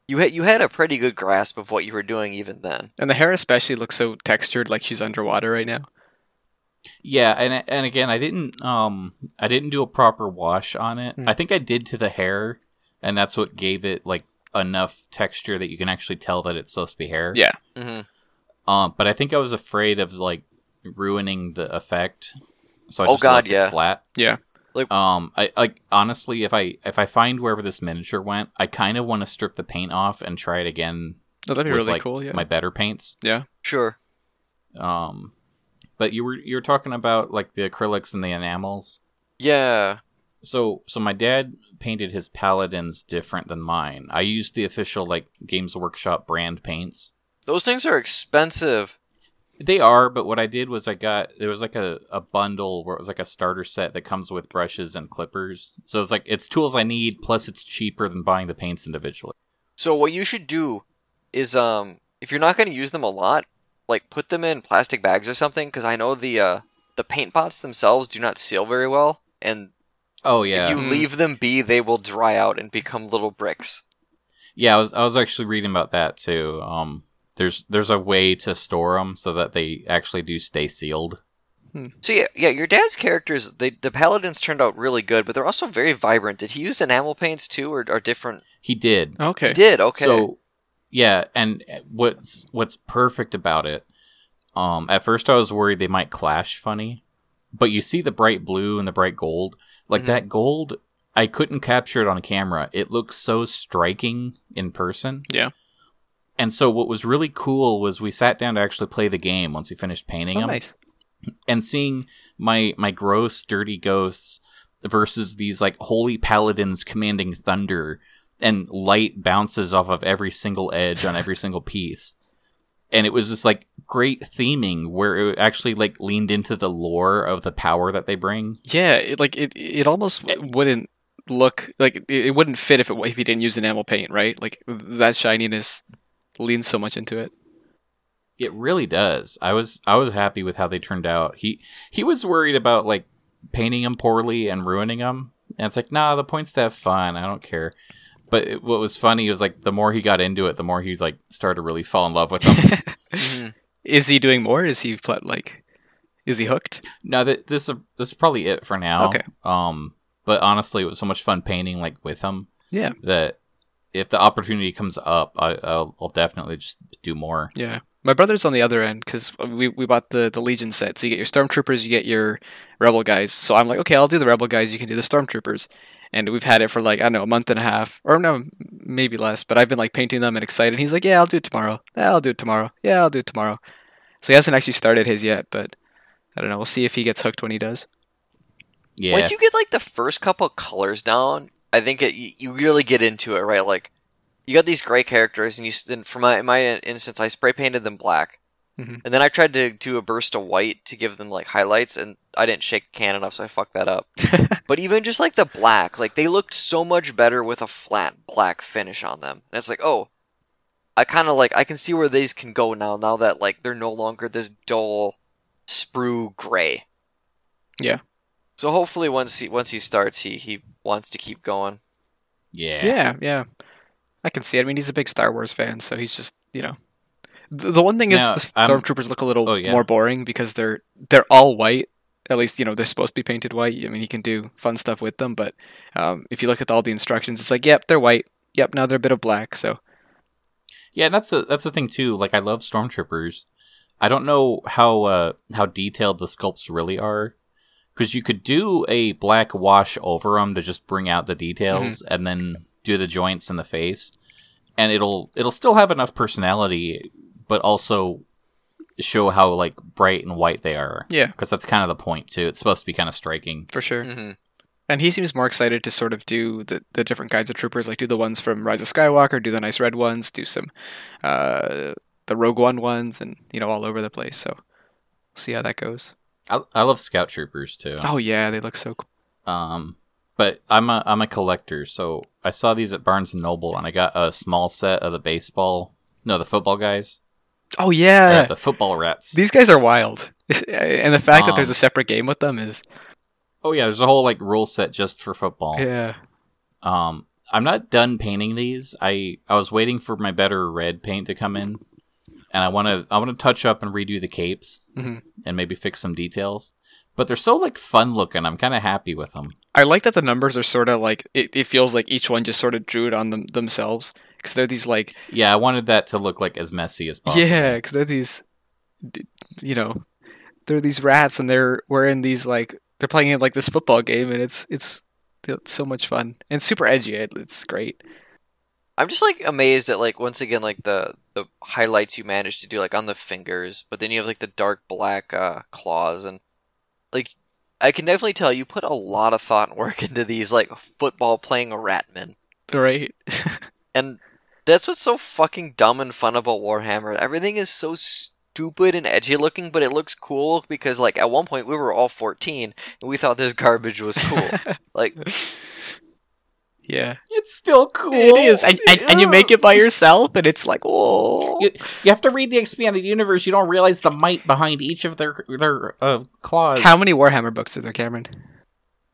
you had a pretty good grasp of what you were doing even then. And the hair especially looks so textured, like she's underwater right now. Yeah, and again, I didn't do a proper wash on it. I think I did to the hair, and that's what gave it like enough texture that you can actually tell that it's supposed to be hair. Yeah. Mm-hmm. But I think I was afraid of like ruining the effect, so I just left it flat. Yeah. Like, I like honestly, if I find wherever this miniature went, I kind of want to strip the paint off and try it again. Oh, that'd be really cool. Yeah. My better paints. Yeah. Sure. But you were talking about like the acrylics and the enamels. Yeah. So my dad painted his paladins different than mine. I used the official like Games Workshop brand paints. Those things are expensive. They are, but what I did was there was like a bundle where it was like a starter set that comes with brushes and clippers. So it's like it's tools I need, plus it's cheaper than buying the paints individually. So what you should do is if you're not going to use them a lot, like, put them in plastic bags or something, because I know the paint pots themselves do not seal very well, and if you leave them be, they will dry out and become little bricks. Yeah, I was actually reading about that, too. There's a way to store them so that they actually do stay sealed. So, yeah, your dad's characters, the paladins turned out really good, but they're also very vibrant. Did he use enamel paints, too, or different? He did. Okay. He did, okay. So... yeah, and what's perfect about it, at first I was worried they might clash funny, but you see the bright blue and the bright gold. Like, that gold, I couldn't capture it on camera. It looks so striking in person. Yeah. And so what was really cool was we sat down to actually play the game once we finished painting them. Nice. And seeing my gross, dirty ghosts versus these, like, holy paladins commanding thunder. And light bounces off of every single edge on every single piece. And it was this like great theming where it actually like leaned into the lore of the power that they bring. Yeah, it almost wouldn't look like it wouldn't fit if you didn't use enamel paint, right? Like that shininess leans so much into it. It really does. I was happy with how they turned out. He was worried about like painting them poorly and ruining them, and it's like, nah, the points to have fun. I don't care. But what was funny was like the more he got into it, the more he's like started to really fall in love with them. Mm-hmm. Is he doing more? Is he hooked? No, this is probably it for now. Okay. But honestly, it was so much fun painting like with him. Yeah. That if the opportunity comes up, I'll definitely just do more. Yeah. My brother's on the other end because we bought the Legion set. So you get your Stormtroopers, you get your Rebel guys. So I'm like, okay, I'll do the Rebel guys. You can do the Stormtroopers. And we've had it for like, I don't know, a month and a half. Or no, maybe less. But I've been like painting them and excited. And he's like, yeah, I'll do it tomorrow. Yeah, I'll do it tomorrow. Yeah, I'll do it tomorrow. So he hasn't actually started his yet. But I don't know. We'll see if he gets hooked when he does. Yeah. Once you get like the first couple colors down, I think you really get into it, right? Like, you got these gray characters, and for my instance, I spray painted them black, mm-hmm. and then I tried to do a burst of white to give them like highlights, and I didn't shake the can enough, so I fucked that up. But even just like the black, like they looked so much better with a flat black finish on them, and it's like, oh, I kind of like I can see where these can go now that like they're no longer this dull, sprue gray. Yeah. So hopefully once he starts, he wants to keep going. Yeah. Yeah. Yeah. I can see it. I mean, he's a big Star Wars fan, so he's just, you know. The one thing is the Stormtroopers look a little more boring because they're all white. At least, you know, they're supposed to be painted white. I mean, you can do fun stuff with them, but if you look at all the instructions, it's like, yep, they're white. Yep, now they're a bit of black, so. Yeah, that's the thing, too. Like, I love Stormtroopers. I don't know how detailed the sculpts really are, because you could do a black wash over them to just bring out the details, mm-hmm. and then do the joints and the face, and it'll still have enough personality, but also show how like bright and white they are. Yeah, because that's kind of the point too. It's supposed to be kind of striking for sure. Mm-hmm. And he seems more excited to sort of do the different kinds of troopers, like do the ones from Rise of Skywalker, do the nice red ones, do some the Rogue One ones, and you know all over the place. So see how that goes. I love Scout Troopers too. Oh yeah, they look so cool. But I'm a collector, so I saw these at Barnes & Noble, and I got a small set of the football guys. Oh, yeah. The football rats. These guys are wild. And the fact that there's a separate game with them is... Oh, yeah, there's a whole, like, rule set just for football. Yeah. I'm not done painting these. I was waiting for my better red paint to come in, and I want to touch up and redo the capes, mm-hmm. and maybe fix some details. But they're so, like, fun-looking. I'm kind of happy with them. I like that the numbers are sort of, like... It feels like each one just sort of drew it on themselves. Because they're these, like... Yeah, I wanted that to look, like, as messy as possible. Yeah, because they're these... You know... They're these rats, and they're wearing these, like... They're playing in, like, this football game, and it's so much fun. And super edgy. It's great. I'm just, like, amazed at, like, once again, like, the highlights you managed to do, like, on the fingers. But then you have, like, the dark black claws, and... Like, I can definitely tell you put a lot of thought and work into these, like, football-playing ratmen. Right. And that's what's so fucking dumb and fun about Warhammer. Everything is so stupid and edgy-looking, but it looks cool because, like, at one point we were all 14, and we thought this garbage was cool. Like... Yeah. It's still cool. It is. And you make it by yourself, and it's like, oh. You have to read the expanded universe. You don't realize the might behind each of their claws. How many Warhammer books are there, Cameron?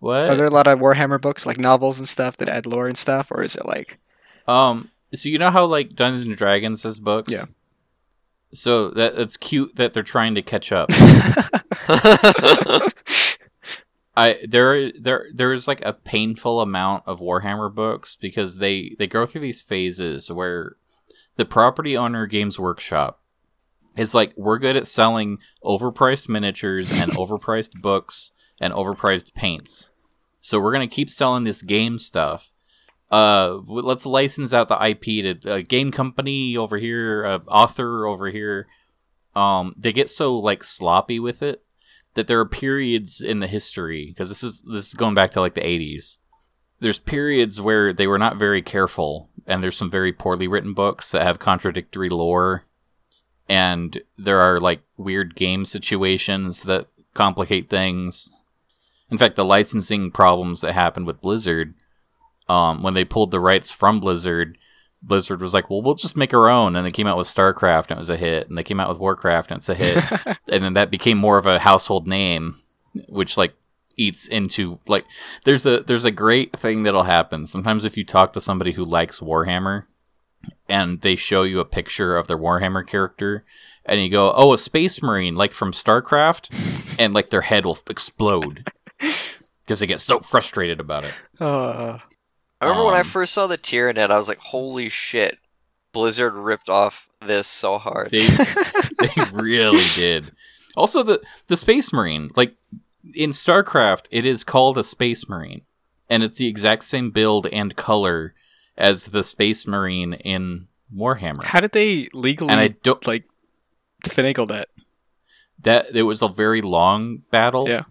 What? Are there a lot of Warhammer books, like novels and stuff that add lore and stuff? Or is it like... So you know how, like, Dungeons & Dragons has books? Yeah. So that's cute that they're trying to catch up. There is like a painful amount of Warhammer books because they go through these phases where the property owner Games Workshop is like, we're good at selling overpriced miniatures and overpriced books and overpriced paints. So we're going to keep selling this game stuff. Let's license out the IP to a game company over here, an author over here. They get so like sloppy with it. That there are periods in the history, because this is going back to like the 80s. There's periods where they were not very careful, and there's some very poorly written books that have contradictory lore. and there are like weird game situations that complicate things. In fact, the licensing problems that happened with Blizzard, when they pulled the rights from Blizzard, Blizzard was like, well, we'll just make our own. And they came out with StarCraft, and it was a hit. And they came out with Warcraft, and it's a hit. And then that became more of a household name, which, like, eats into, like, there's a great thing that'll happen. Sometimes if you talk to somebody who likes Warhammer, and they show you a picture of their Warhammer character, and you go, oh, a Space Marine, like, from StarCraft? And, like, their head will explode. Because they get so frustrated about it. I remember when I first saw the Tyranid, I was like, holy shit, Blizzard ripped off this so hard. They really did. Also, the Space Marine, like, in StarCraft, it is called a Space Marine, and it's the exact same build and color as the Space Marine in Warhammer. How did they legally, like, finagle that? That it was a very long battle. Yeah.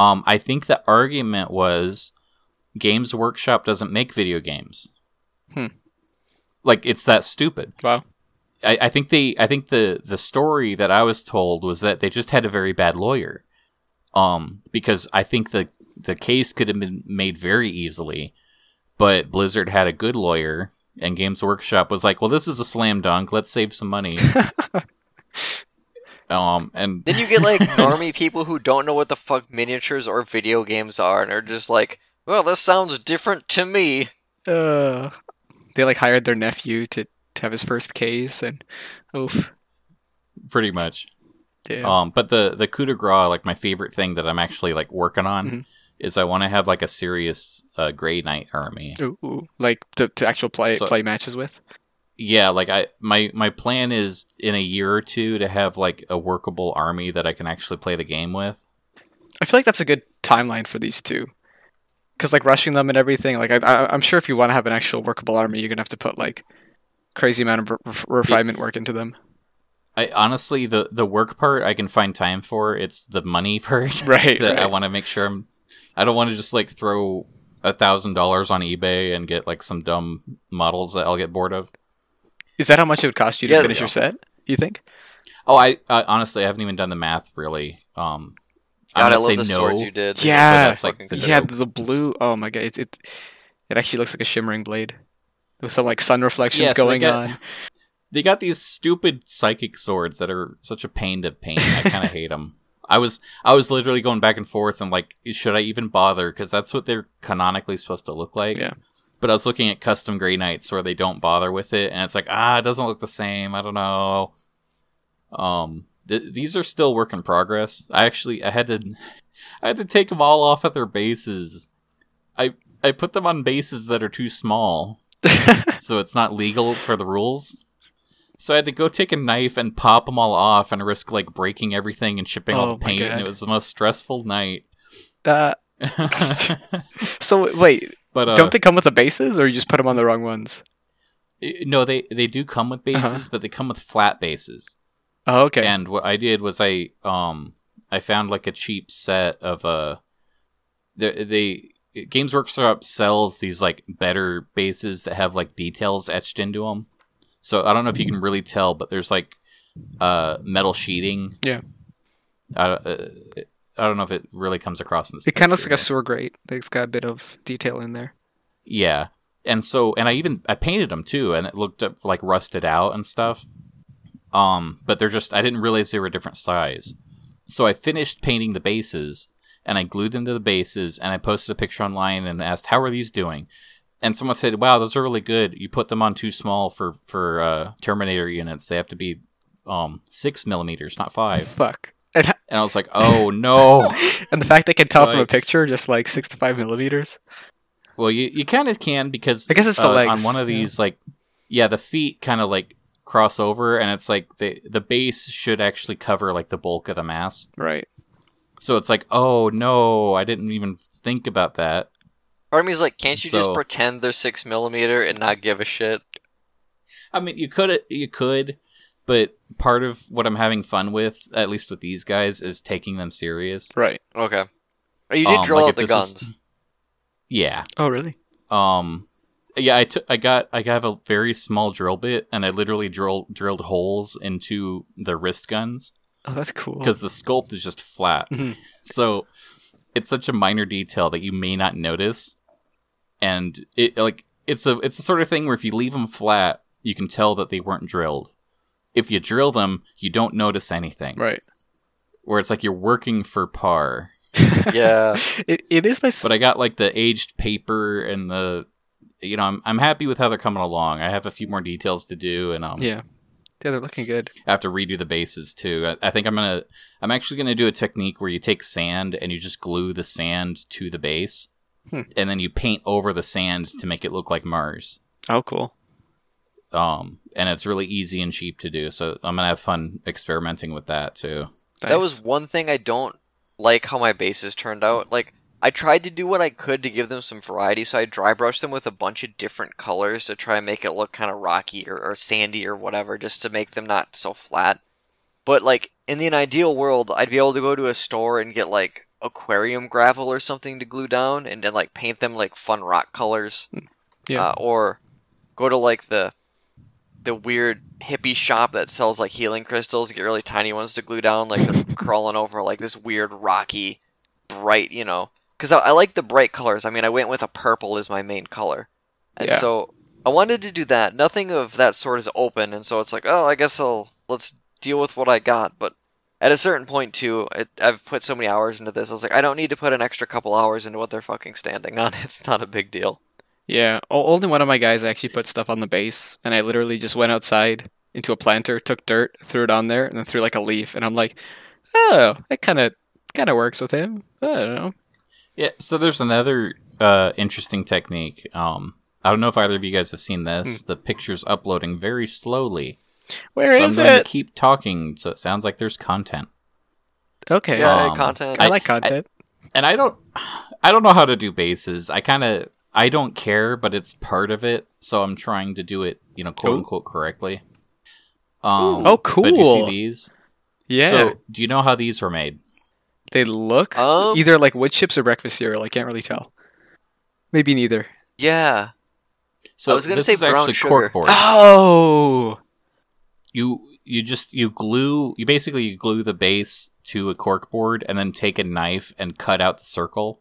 I think the argument was, Games Workshop doesn't make video games. Like, it's that stupid. Wow. I think the story that I was told was that they just had a very bad lawyer, because I think the case could have been made very easily, but Blizzard had a good lawyer, and Games Workshop was like, well, this is a slam dunk, let's save some money. And then you get, like, normie people who don't know what the fuck miniatures or video games are, and are just like, well, this sounds different to me. They, like, hired their nephew to have his first case, and oof. Pretty much. Yeah. But the coup de grace, like, my favorite thing that I'm actually, like, working on is I want to have, like, a serious Grey Knight army. Ooh. Like, to actual play matches with? Yeah, like, my plan is in a year or two to have, like, a workable army that I can actually play the game with. I feel like that's a good timeline for these two. Because, like, rushing them and everything, like, I'm sure if you want to have an actual workable army, you're going to have to put, like, crazy amount of refinement work into them. I honestly, the work part, I can find time for. It's the money part I want to make sure I don't want to just, like, throw $1,000 on eBay and get, like, some dumb models that I'll get bored of. Is that how much it would cost you to finish your set, you think? Oh, I honestly, I haven't even done the math, really. God, I love the swords you did. Yeah, that's like the blue. Oh my god, it actually looks like a shimmering blade with some like sun reflections on. They got these stupid psychic swords that are such a pain to paint. I kind of hate them. I was literally going back and forth and like, should I even bother? Because that's what they're canonically supposed to look like. Yeah. But I was looking at custom Grey Knights where they don't bother with it, and it's like it doesn't look the same. I don't know. These are still work in progress. I had to take them all off at their bases. I put them on bases that are too small, so it's not legal for the rules. So I had to go take a knife and pop them all off and risk like breaking everything and shipping all the paint. And it was the most stressful night. So wait, but don't they come with the bases, or you just put them on the wrong ones? No, they do come with bases, but they come with flat bases. Oh, okay. And what I did was I found like a cheap set of Games Workshop sells these like better bases that have like details etched into them. So I don't know if you can really tell, but there's like metal sheeting. Yeah. I don't know if it really comes across in this. It kind of looks like a sewer grate. It's got a bit of detail in there. Yeah, and so I painted them too, and it looked up, like rusted out and stuff. But they're just, I didn't realize they were a different size. So I finished painting the bases, and I glued them to the bases, and I posted a picture online and asked, how are these doing? And someone said, wow, those are really good. You put them on too small for Terminator units. They have to be 6 millimeters, not 5. Fuck. And I was like, oh no. And the fact they can tell from a picture, just like 6 to 5 millimeters. Well, you kind of can, because I guess it's the legs. On one of these, the feet kind of like cross over, and it's like the base should actually cover like the bulk of the mass, right? So it's like, oh no, I didn't even think about that. Part of me's like, can't you just pretend they're 6 millimeter and not give a shit? I mean, you could, but part of what I'm having fun with, at least with these guys, is taking them serious, right? Okay. You did drill out the guns. Yeah. Oh really? Yeah, I have a very small drill bit, and I literally drilled holes into the wrist guns. Oh, that's cool. Because the sculpt is just flat. Mm-hmm. So it's such a minor detail that you may not notice, and it's the sort of thing where if you leave them flat, you can tell that they weren't drilled. If you drill them, you don't notice anything. Right. Where it's like you're working for par. Yeah. It is nice. But I got like the aged paper and the, you know, I'm happy with how they're coming along. I have a few more details to do, and yeah, they're looking good. I have to redo the bases too. I think I'm actually gonna do a technique where you take sand and you just glue the sand to the base, and then you paint over the sand to make it look like Mars. Oh, cool. And it's really easy and cheap to do, so I'm gonna have fun experimenting with that too. Nice. That was one thing I don't like how my bases turned out. Like, I tried to do what I could to give them some variety, so I dry brushed them with a bunch of different colors to try and make it look kind of rocky or sandy or whatever, just to make them not so flat. But, like, in an ideal world, I'd be able to go to a store and get, like, aquarium gravel or something to glue down and then, like, paint them, like, fun rock colors. Yeah. Or go to, like, the weird hippie shop that sells, like, healing crystals, get really tiny ones to glue down, like, they're crawling over, like, this weird rocky, bright, you know... Because I like the bright colors. I mean, I went with a purple as my main color. And so I wanted to do that. Nothing of that sort is open. And so it's like, oh, I guess let's deal with what I got. But at a certain point, too, I've put so many hours into this. I was like, I don't need to put an extra couple hours into what they're fucking standing on. It's not a big deal. Yeah. Only one of my guys actually put stuff on the base. And I literally just went outside into a planter, took dirt, threw it on there, and then threw like a leaf. And I'm like, oh, it kind of works with him. I don't know. Yeah, so there's another interesting technique. I don't know if either of you guys have seen this. The picture's uploading very slowly. Where so is I'm it? I'm going to keep talking, so it sounds like there's content. Okay, content. I like content. I don't know how to do bases. I don't care, but it's part of it, so I'm trying to do it, you know, quote unquote correctly. Cool. But do you see these? Yeah. So, do you know how these were made? They look either like wood chips or breakfast cereal. I can't really tell. Maybe neither. Yeah. So I was going to say brown sugar. Corkboard. Oh. You basically glue the base to a corkboard and then take a knife and cut out the circle,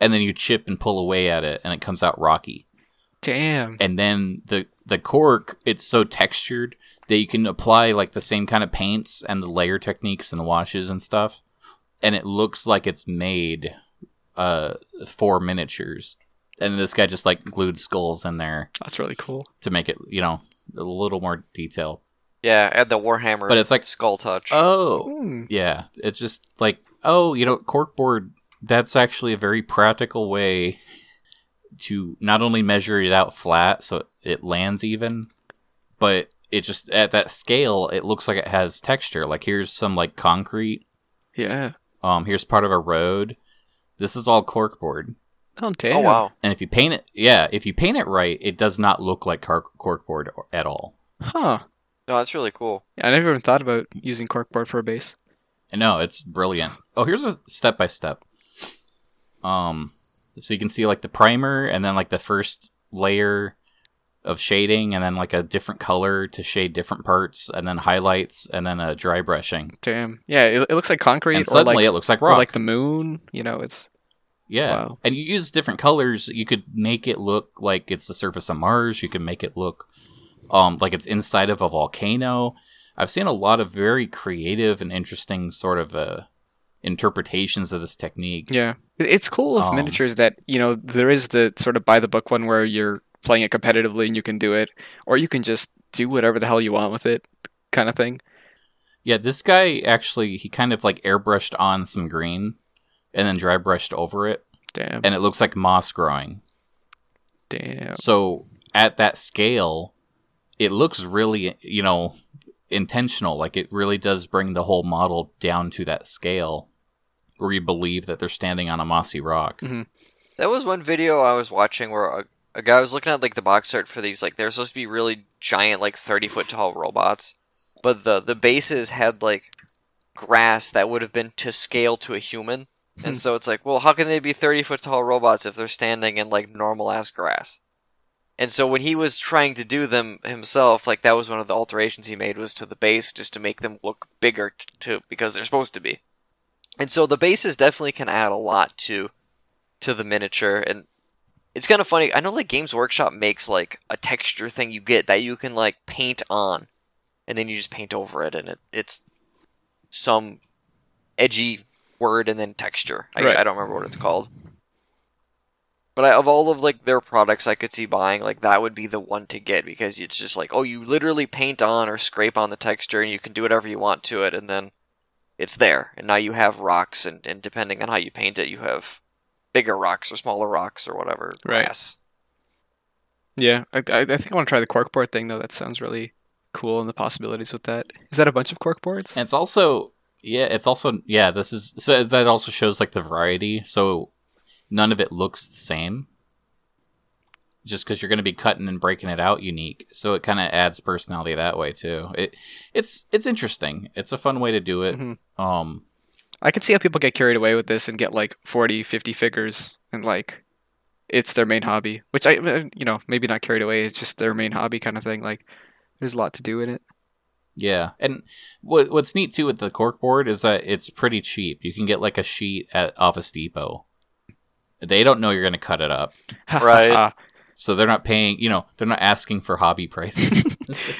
and then you chip and pull away at it, and it comes out rocky. Damn. And then the cork, it's so textured that you can apply like the same kind of paints and the layer techniques and the washes and stuff. And it looks like it's made for miniatures. And this guy just, like, glued skulls in there. That's really cool. To make it, you know, a little more detail. Yeah, add the Warhammer, but it's like skull touch. Yeah. It's just like, corkboard, that's actually a very practical way to not only measure it out flat so it lands even, but it just, at that scale, it looks like it has texture. Like, here's some, like, concrete. Yeah. Here's part of a road. This is all corkboard. Oh, damn. Oh, wow. And if you paint it right, it does not look like corkboard at all. Huh. No, that's really cool. Yeah, I never even thought about using corkboard for a base. No, it's brilliant. Oh, here's a step-by-step. So you can see, like, the primer, and then, like, the first layer of shading, and then, like, a different color to shade different parts, and then highlights, and then a dry brushing. Damn. Yeah, it looks like concrete. And suddenly it looks like rock. Or like the moon, you know, it's... Yeah. Wow. And you use different colors. You could make it look like it's the surface of Mars. You can make it look like it's inside of a volcano. I've seen a lot of very creative and interesting sort of interpretations of this technique. Yeah. It's cool with miniatures that, you know, there is the sort of by-the-book one where you're playing it competitively and you can do it, or you can just do whatever the hell you want with it, kind of thing. Yeah, this guy actually, he kind of like airbrushed on some green and then dry brushed over it. Damn. And it looks like moss growing. Damn. So at that scale, it looks really, you know, intentional. Like, it really does bring the whole model down to that scale where you believe that they're standing on a mossy rock. Mm-hmm. That was one video I was watching where a guy was looking at, like, the box art for these, like, they're supposed to be really giant, like, 30-foot-tall robots. But the bases had, like, grass that would have been to scale to a human. And so it's like, well, how can they be 30-foot-tall robots if they're standing in, like, normal-ass grass? And so when he was trying to do them himself, like, that was one of the alterations he made, was to the base, just to make them look bigger, because they're supposed to be. And so the bases definitely can add a lot to the miniature, and it's kind of funny. I know, like, Games Workshop makes, like, a texture thing you get that you can, like, paint on, and then you just paint over it, and it's some edgy word and then texture. Right. I don't remember what it's called. But of all of, like, their products I could see buying, like, that would be the one to get, because it's just like, oh, you literally paint on or scrape on the texture, and you can do whatever you want to it, and then it's there. And now you have rocks, and depending on how you paint it, you have bigger rocks or smaller rocks or whatever. Right. Yes. Yeah, I think I want to try the corkboard thing, though. That sounds really cool, and the possibilities with that. Is that a bunch of corkboards? And it's also... Yeah, it's also... Yeah, this is... So that also shows, like, the variety, so... None of it looks the same. Just because you're going to be cutting and breaking it out unique. So it kind of adds personality that way, too. It's interesting. It's a fun way to do it. Mm-hmm. I can see how people get carried away with this and get, like, 40, 50 figures. And, like, it's their main hobby. Which, maybe not carried away. It's just their main hobby kind of thing. Like, there's a lot to do in it. Yeah. And what's neat, too, with the corkboard is that it's pretty cheap. You can get, like, a sheet at Office Depot. They don't know you're going to cut it up. Right. So they're not paying, they're not asking for hobby prices.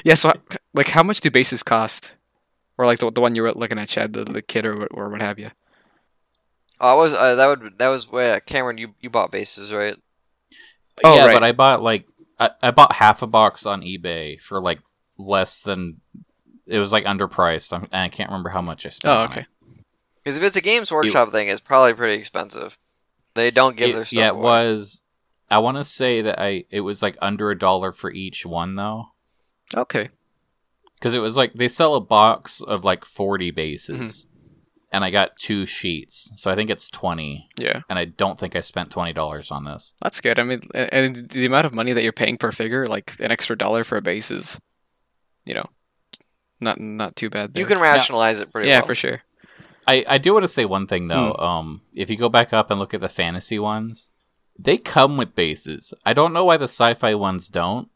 Yeah, so, like, how much do bases cost? Or, like, the one you were looking at, Chad, the kid or what have you? Cameron, you bought bases, right? Oh, yeah, right. But I bought, like, I bought half a box on eBay for, like, less than, it was, like, underpriced. And I can't remember how much I spent. Oh, okay. Because if it's a Games Workshop thing, it's probably pretty expensive. They don't give their stuff away. Yeah, it was... I want to say that it was, like, under $1 for each one, though. Okay. Because it was, like, they sell a box of, like, 40 bases. Mm-hmm. And I got 2 sheets. So I think it's 20. Yeah. And I don't think I spent $20 on this. That's good. I mean, and the amount of money that you're paying per figure, like, an extra $1 for a base is, not too bad there. You can rationalize it pretty well. Yeah, for sure. I do want to say one thing, though. If you go back up and look at the fantasy ones, they come with bases. I don't know why the sci-fi ones don't,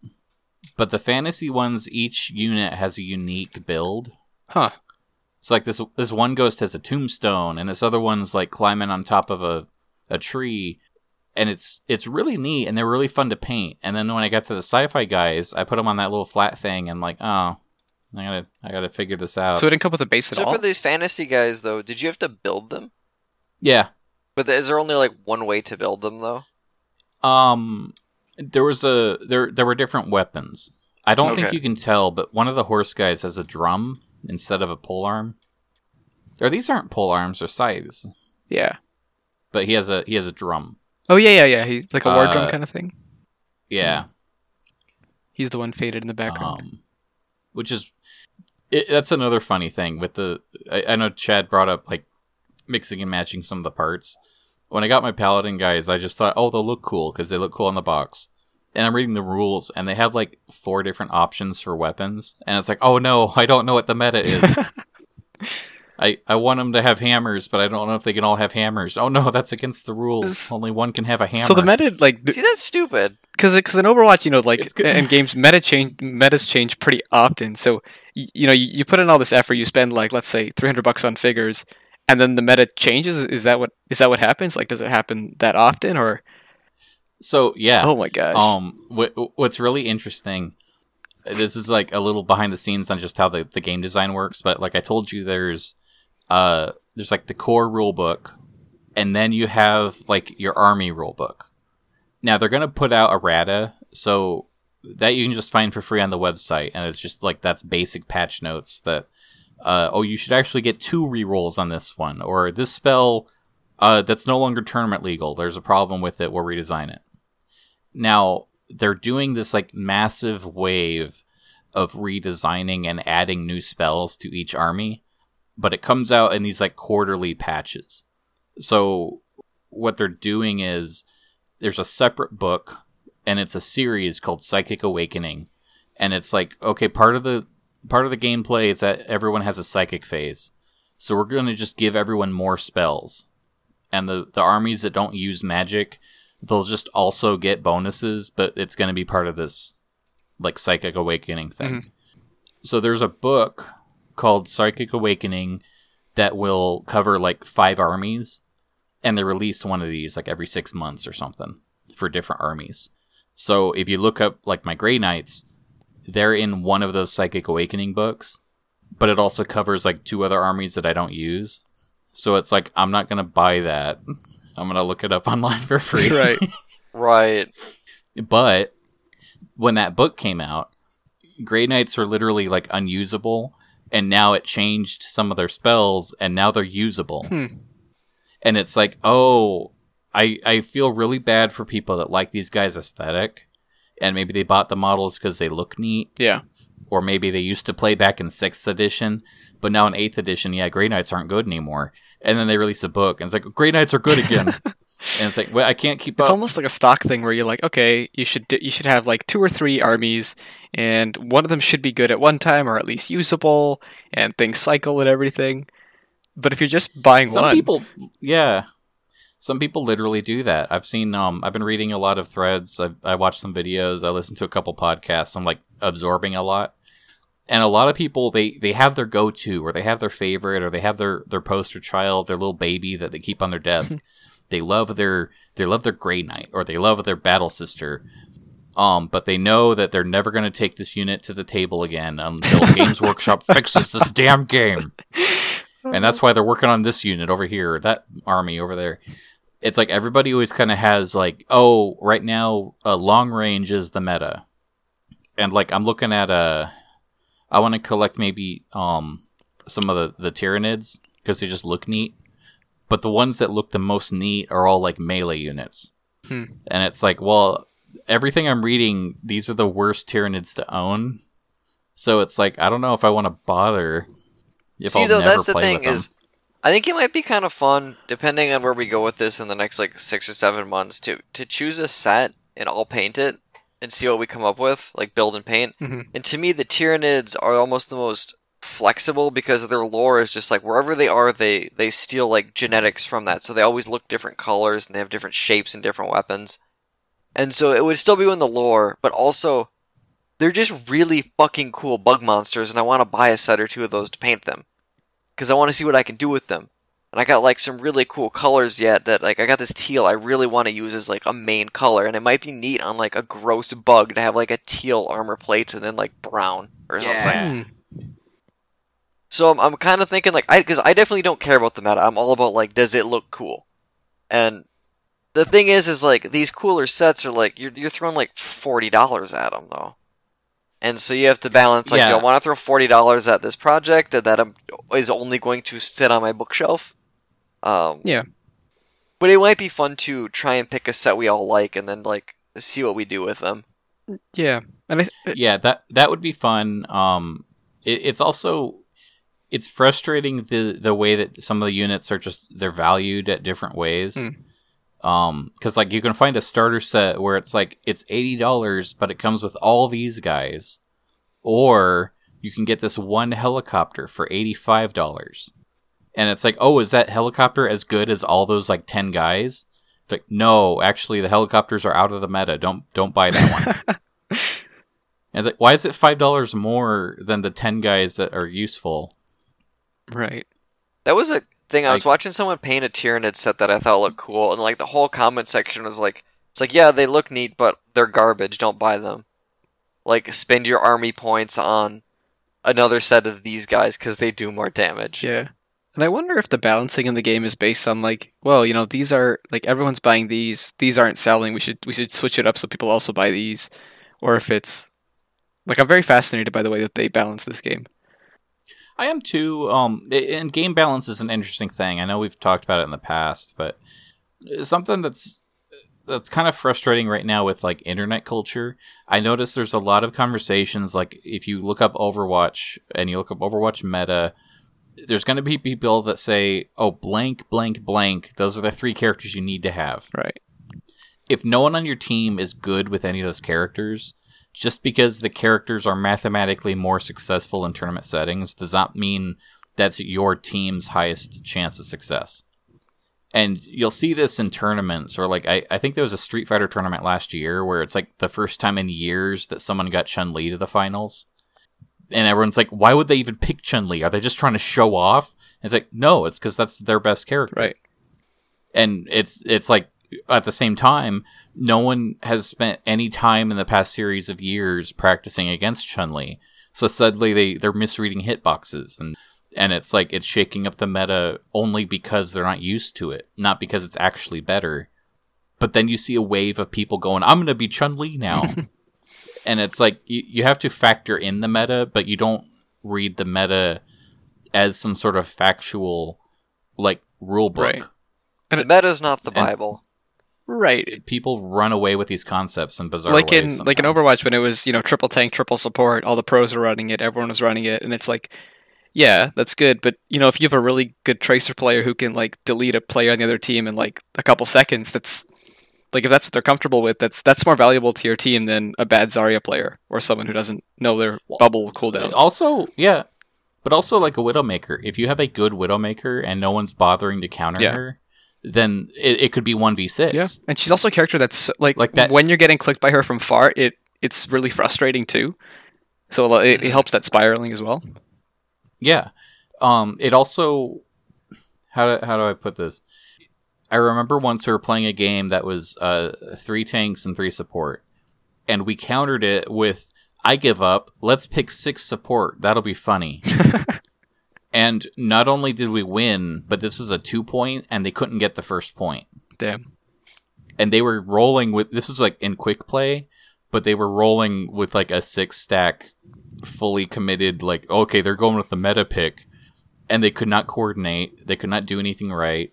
but the fantasy ones, each unit has a unique build. Huh. So, like, this one ghost has a tombstone, and this other one's, like, climbing on top of a tree, and it's really neat, and they're really fun to paint. And then when I got to the sci-fi guys, I put them on that little flat thing, and I'm like, oh... I gotta figure this out. So it didn't come with a base at all? So for these fantasy guys, though, did you have to build them? Yeah. But is there only, like, one way to build them, though? There were different weapons. I don't think you can tell, but one of the horse guys has a drum instead of a pole arm. Or these aren't pole arms, they're scythes. Yeah. But he has a drum. Oh, yeah. He's like a war drum kind of thing? Yeah. He's the one faded in the background. Which is... That's another funny thing with the... I know Chad brought up, like, mixing and matching some of the parts. When I got my Paladin guys, I just thought, oh, they'll look cool, because they look cool on the box. And I'm reading the rules, and they have, like, 4 different options for weapons. And it's like, oh, no, I don't know what the meta is. I want them to have hammers, but I don't know if they can all have hammers. Oh, no, that's against the rules. Only one can have a hammer. So the meta, like... See, that's stupid. Because in Overwatch, like, in games, metas change pretty often. So, you put in all this effort, you spend, like, let's say, $300 on figures, and then the meta changes? Is that what happens? Like, does it happen that often, or? So, yeah. Oh, my gosh. What's really interesting, this is, like, a little behind the scenes on just how the game design works, but, like I told you, there's, like, the core rule book, and then you have, like, your army rule book. Now, they're going to put out errata, so that you can just find for free on the website. And it's just, like, that's basic patch notes that, you should actually get 2 rerolls on this one. Or this spell, that's no longer tournament legal. There's a problem with it. We'll redesign it. Now, they're doing this, like, massive wave of redesigning and adding new spells to each army. But it comes out in these, like, quarterly patches. So what they're doing is... There's a separate book, and it's a series called Psychic Awakening, and it's like, okay, part of the gameplay is that everyone has a psychic phase, so we're going to just give everyone more spells, and the armies that don't use magic they'll just also get bonuses, but it's going to be part of this like Psychic Awakening thing. Mm-hmm. So there's a book called Psychic Awakening that will cover like 5 armies, and they release one of these like every 6 months or something for different armies. So if you look up like my Grey Knights, they're in one of those Psychic Awakening books, but it also covers like 2 other armies that I don't use. So it's like, I'm not going to buy that. I'm going to look it up online for free. Right. Right. But when that book came out, Grey Knights were literally like unusable, and now it changed some of their spells, and now they're usable. Hmm. And it's like, oh, I feel really bad for people that like these guys' aesthetic, and maybe they bought the models because they look neat. Yeah. Or maybe they used to play back in 6th edition, but now in 8th edition, yeah, Grey Knights aren't good anymore. And then they release a book, and it's like, Grey Knights are good again. And it's like, well, I can't keep up. It's almost like a stock thing where you're like, okay, you should have like 2 or 3 armies, and one of them should be good at one time, or at least usable, and things cycle and everything. But if you're just buying some people literally do that. I've seen, I've been reading a lot of threads. I watched some videos. I listened to a couple podcasts. I'm like absorbing a lot. And a lot of people, they have their go-to, or they have their favorite, or they have their poster child, their little baby that they keep on their desk. They love their Grey Knight, or they love their Battle Sister. But they know that they're never going to take this unit to the table again until Games Workshop fixes this damn game. And that's why they're working on this unit over here, or that army over there. It's like everybody always kind of has like, oh, right now, long range is the meta. And like I'm looking at a... I want to collect maybe some of the Tyranids, because they just look neat. But the ones that look the most neat are all like melee units. Hmm. And it's like, well, everything I'm reading, these are the worst Tyranids to own. So it's like, I don't know if I want to bother. That's the thing is, I think it might be kind of fun, depending on where we go with this in the next like 6 or 7 months, to choose a set and I'll paint it. And see what we come up with, like build and paint. Mm-hmm. And to me, the Tyranids are almost the most flexible, because their lore is just like wherever they are, they steal like genetics from that. So they always look different colors, and they have different shapes and different weapons. And so it would still be in the lore, but also they're just really fucking cool bug monsters, and I want to buy a set or 2 of those to paint them, because I want to see what I can do with them. And I got like some really cool colors yet that like I got this teal I really want to use as like a main color, and it might be neat on like a gross bug to have like a teal armor plates and then like brown or something. So I'm kind of thinking like, because I definitely don't care about the meta. I'm all about like, does it look cool? And the thing is like these cooler sets are like you're throwing like $40 at them though. And so you have to balance, like, do I want to throw $40 at this project that is only going to sit on my bookshelf? But it might be fun to try and pick a set we all like, and then like see what we do with them. Yeah, and that would be fun. It's also frustrating the way that some of the units are just, they're valued at different ways. Mm. Because like you can find a starter set where it's like it's $80, but it comes with all these guys, or you can get this one helicopter for $85. And it's like, oh, is that helicopter as good as all those like 10 guys? It's like, no, actually the helicopters are out of the meta. Don't buy that one. And it's like, why is it $5 more than the 10 guys that are useful? Right. That was a thing. I was watching someone paint a Tyranid set that I thought looked cool, and like the whole comment section was like, it's like, yeah, they look neat, but they're garbage. Don't buy them. Like, spend your army points on another set of these guys because they do more damage. Yeah. And I wonder if the balancing in the game is based on like, well, you know, these are like, everyone's buying these aren't selling, we should switch it up so people also buy these. Or if it's like, I'm very fascinated by the way that they balance this game. I am too. And game balance is an interesting thing. I know we've talked about it in the past, but something that's kind of frustrating right now with like internet culture. I notice there's a lot of conversations, like if you look up Overwatch and you look up Overwatch meta, there's going to be people that say, oh, blank, blank, blank. Those are the 3 characters you need to have. Right. If no one on your team is good with any of those characters, just because the characters are mathematically more successful in tournament settings does not mean that's your team's highest chance of success. And you'll see this in tournaments, or like I think there was a Street Fighter tournament last year where it's like the first time in years that someone got Chun-Li to the finals. And everyone's like, why would they even pick Chun-Li? Are they just trying to show off? And it's like, no, it's because that's their best character. Right. And it's like, at the same time, no one has spent any time in the past series of years practicing against Chun-Li. So suddenly they're misreading hitboxes, and it's like it's shaking up the meta only because they're not used to it, not because it's actually better. But then you see a wave of people going, I'm going to be Chun-Li now. And it's like you have to factor in the meta, but you don't read the meta as some sort of factual like rule book. Right. And the meta's not the Bible. Right. People run away with these concepts in bizarre ways. Like in Overwatch, when it was, triple tank, triple support, all the pros are running it, everyone was running it, and it's like, yeah, that's good, but if you have a really good Tracer player who can like delete a player on the other team in like a couple seconds, that's like, if that's what they're comfortable with, that's more valuable to your team than a bad Zarya player or someone who doesn't know their bubble cooldowns. Also, yeah. But also like a Widowmaker. If you have a good Widowmaker and no one's bothering to counter her, then it could be 1v6. Yeah. And she's also a character that's like that. When you're getting clicked by her from far, it's really frustrating too. So it helps that spiraling as well. Yeah. It also, how do I put this? I remember once we were playing a game that was 3 tanks and 3 support, and we countered it with, I give up, let's pick 6 support, that'll be funny. And not only did we win, but this was a 2-point, and they couldn't get the first point. Damn. And they were rolling with, this was like in quick play, but they were rolling with like a 6-stack, fully committed, like, okay, they're going with the meta pick, and they could not coordinate, they could not do anything right.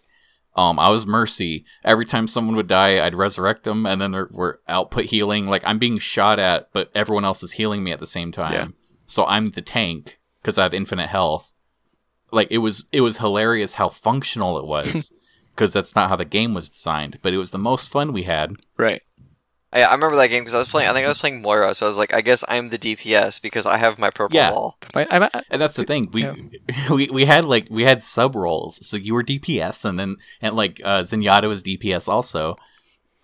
I was Mercy. Every time someone would die, I'd resurrect them, and then we're output healing. Like, I'm being shot at, but everyone else is healing me at the same time. Yeah. So I'm the tank, because I have infinite health. Like, it was hilarious how functional it was, because that's not how the game was designed, but it was the most fun we had. Right. I remember that game, because I think I was playing Moira, so I was like, I guess I'm the DPS, because I have my purple wall. And that's the thing, we had sub roles, so you were DPS, and then Zenyatta was DPS also,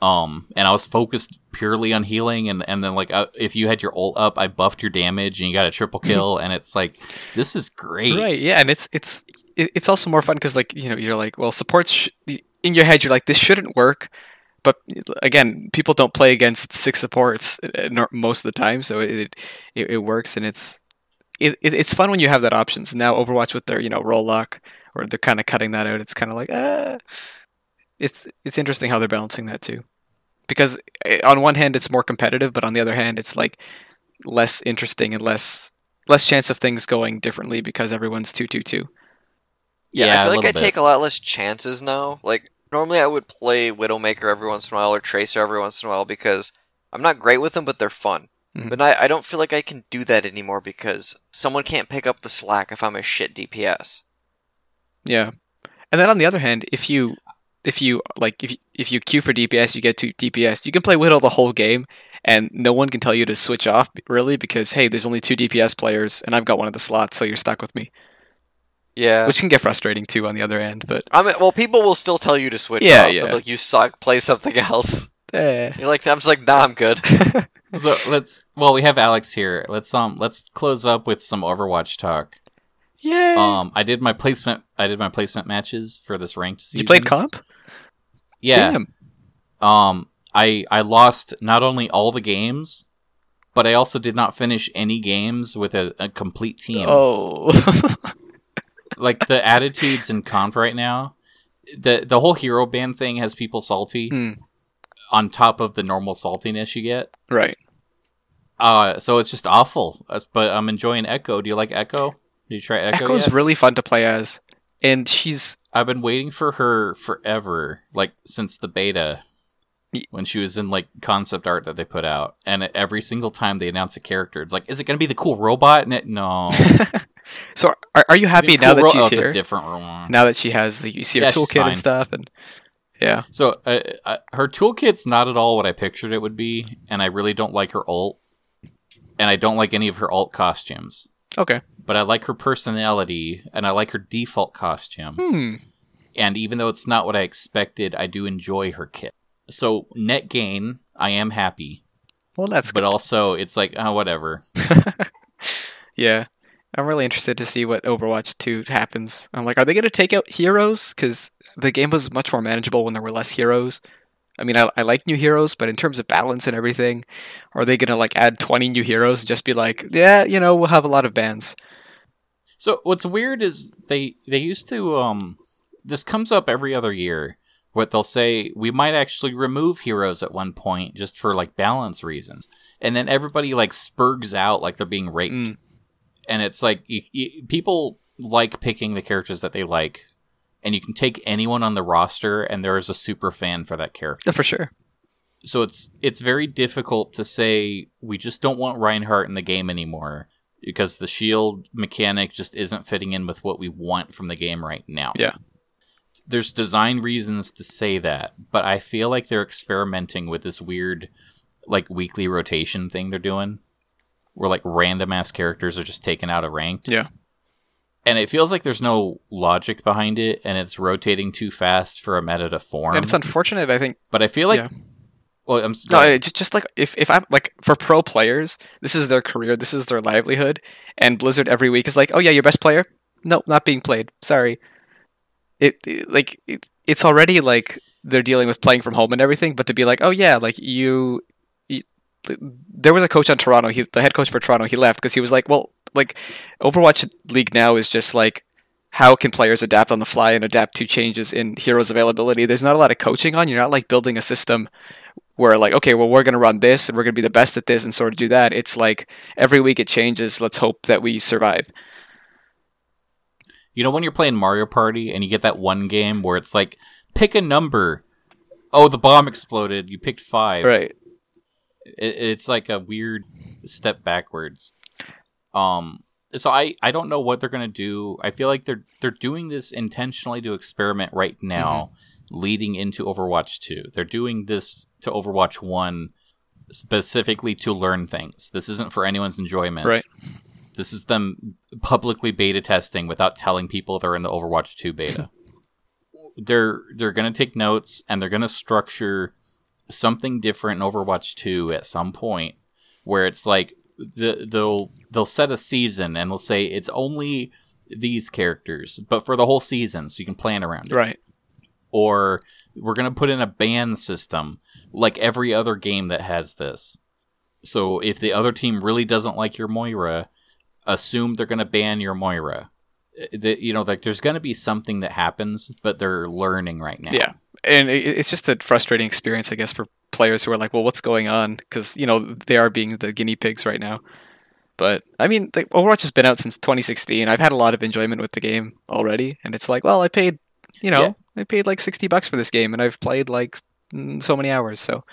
and I was focused purely on healing, and then if you had your ult up, I buffed your damage, and you got a triple kill, and it's like, this is great, right? Yeah, and it's also more fun because you're like, well, supports in your head, you're like, this shouldn't work. But again, people don't play against 6 supports most of the time, so it works, and it's fun when you have that option. So now Overwatch with their roll lock, or they're kind of cutting that out. It's kind of like it's interesting how they're balancing that too, because on one hand it's more competitive, but on the other hand it's like less interesting and less chance of things going differently because everyone's 2-2-2. Yeah, I feel like I take a lot less chances now. Like, normally I would play Widowmaker every once in a while or Tracer every once in a while because I'm not great with them, but they're fun. Mm-hmm. But I don't feel like I can do that anymore because someone can't pick up the slack if I'm a shit DPS. Yeah. And then on the other hand, if you queue for DPS, you get to DPS. You can play Widow the whole game and no one can tell you to switch off really because, hey, there's only 2 DPS players and I've got one of the slots, so you're stuck with me. Yeah, which can get frustrating too. On the other end, but people will still tell you to switch. Yeah, off. Yeah. Like, you suck. Play something else. Yeah. You're like, I'm just like, nah, I'm good. So let's. Well, we have Alex here. Let's close up with some Overwatch talk. Yay! I did my placement matches for this ranked season. You played comp? Yeah. Damn. I lost not only all the games, but I also did not finish any games with a complete team. Oh. Like, the attitudes in comp right now, the whole hero ban thing has people salty on top of the normal saltiness you get. Right. So it's just awful. But I'm enjoying Echo. Do you like Echo? Did you try Echo? Echo's really fun to play as. And I've been waiting for her forever, like, since the beta, when she was in, like, concept art that they put out. And every single time they announce a character, it's like, is it going to be the cool robot? And no. So are you happy now that she's here? It's a different one. Now that she has you see her toolkit and stuff, and yeah. So her toolkit's not at all what I pictured it would be, and I really don't like her ult, and I don't like any of her ult costumes. Okay. But I like her personality, and I like her default costume. And even though it's not what I expected, I do enjoy her kit. So net gain, I am happy. Well, that's good. But also, it's like, oh, whatever. Yeah. I'm really interested to see what Overwatch 2 happens. I'm like, are they going to take out heroes? Because the game was much more manageable when there were less heroes. I mean, I like new heroes, but in terms of balance and everything, are they going to like add 20 new heroes and just be like, yeah, you know, we'll have a lot of bans? So what's weird is they used to, this comes up every other year, what they'll say, we might actually remove heroes at one point just for like balance reasons. And then everybody like spurgs out like they're being raped. Mm. And it's like, people like picking the characters that they like, and you can take anyone on the roster, and there is a super fan for that character. For sure. So it's very difficult to say, we just don't want Reinhardt in the game anymore, because the shield mechanic just isn't fitting in with what we want from the game right now. Yeah. There's design reasons to say that, but I feel like they're experimenting with this weird, like, weekly rotation thing they're doing, where like random ass characters are just taken out of ranked. Yeah. And it feels like there's no logic behind it, and it's rotating too fast for a meta to form. And it's unfortunate, I think. But I feel like, yeah. Well, just like if I'm like, for pro players, this is their career, this is their livelihood, and Blizzard every week is like, oh yeah, your best player? No, not being played. Sorry. It's already like they're dealing with playing from home and everything, but to be like, oh yeah, like there was a coach on Toronto, the head coach for Toronto, he left because he was like, well, like Overwatch League now is just like, how can players adapt on the fly and adapt to changes in heroes availability? There's not a lot of coaching on. You're not like building a system where like, okay, well, we're going to run this and we're going to be the best at this and sort of do that. It's like every week it changes. Let's hope that we survive. You know, when you're playing Mario Party and you get that one game where it's like, pick a number. Oh, the bomb exploded. You picked 5. Right. It's like a weird step backwards. So I don't know what they're going to do. I feel like they're doing this intentionally to experiment right now, mm-hmm. leading into Overwatch 2. They're doing this to Overwatch 1 specifically to learn things. This isn't for anyone's enjoyment. Right. This is them publicly beta testing without telling people they're in the Overwatch 2 beta. They're going to take notes, and they're going to structure something different in Overwatch 2 at some point, where it's like, they'll set a season and they'll say it's only these characters, but for the whole season, so you can plan around it. Right. Or we're going to put in a ban system like every other game that has this. So if the other team really doesn't like your Moira, assume they're going to ban your Moira. You know, like there's going to be something that happens, but they're learning right now. Yeah. And it's just a frustrating experience, I guess, for players who are like, well, what's going on? Because, you know, they are being the guinea pigs right now. But, I mean, Overwatch has been out since 2016. I've had a lot of enjoyment with the game already. And it's like, well, I paid, you know, I paid like $60 for this game. And I've played like so many hours, so.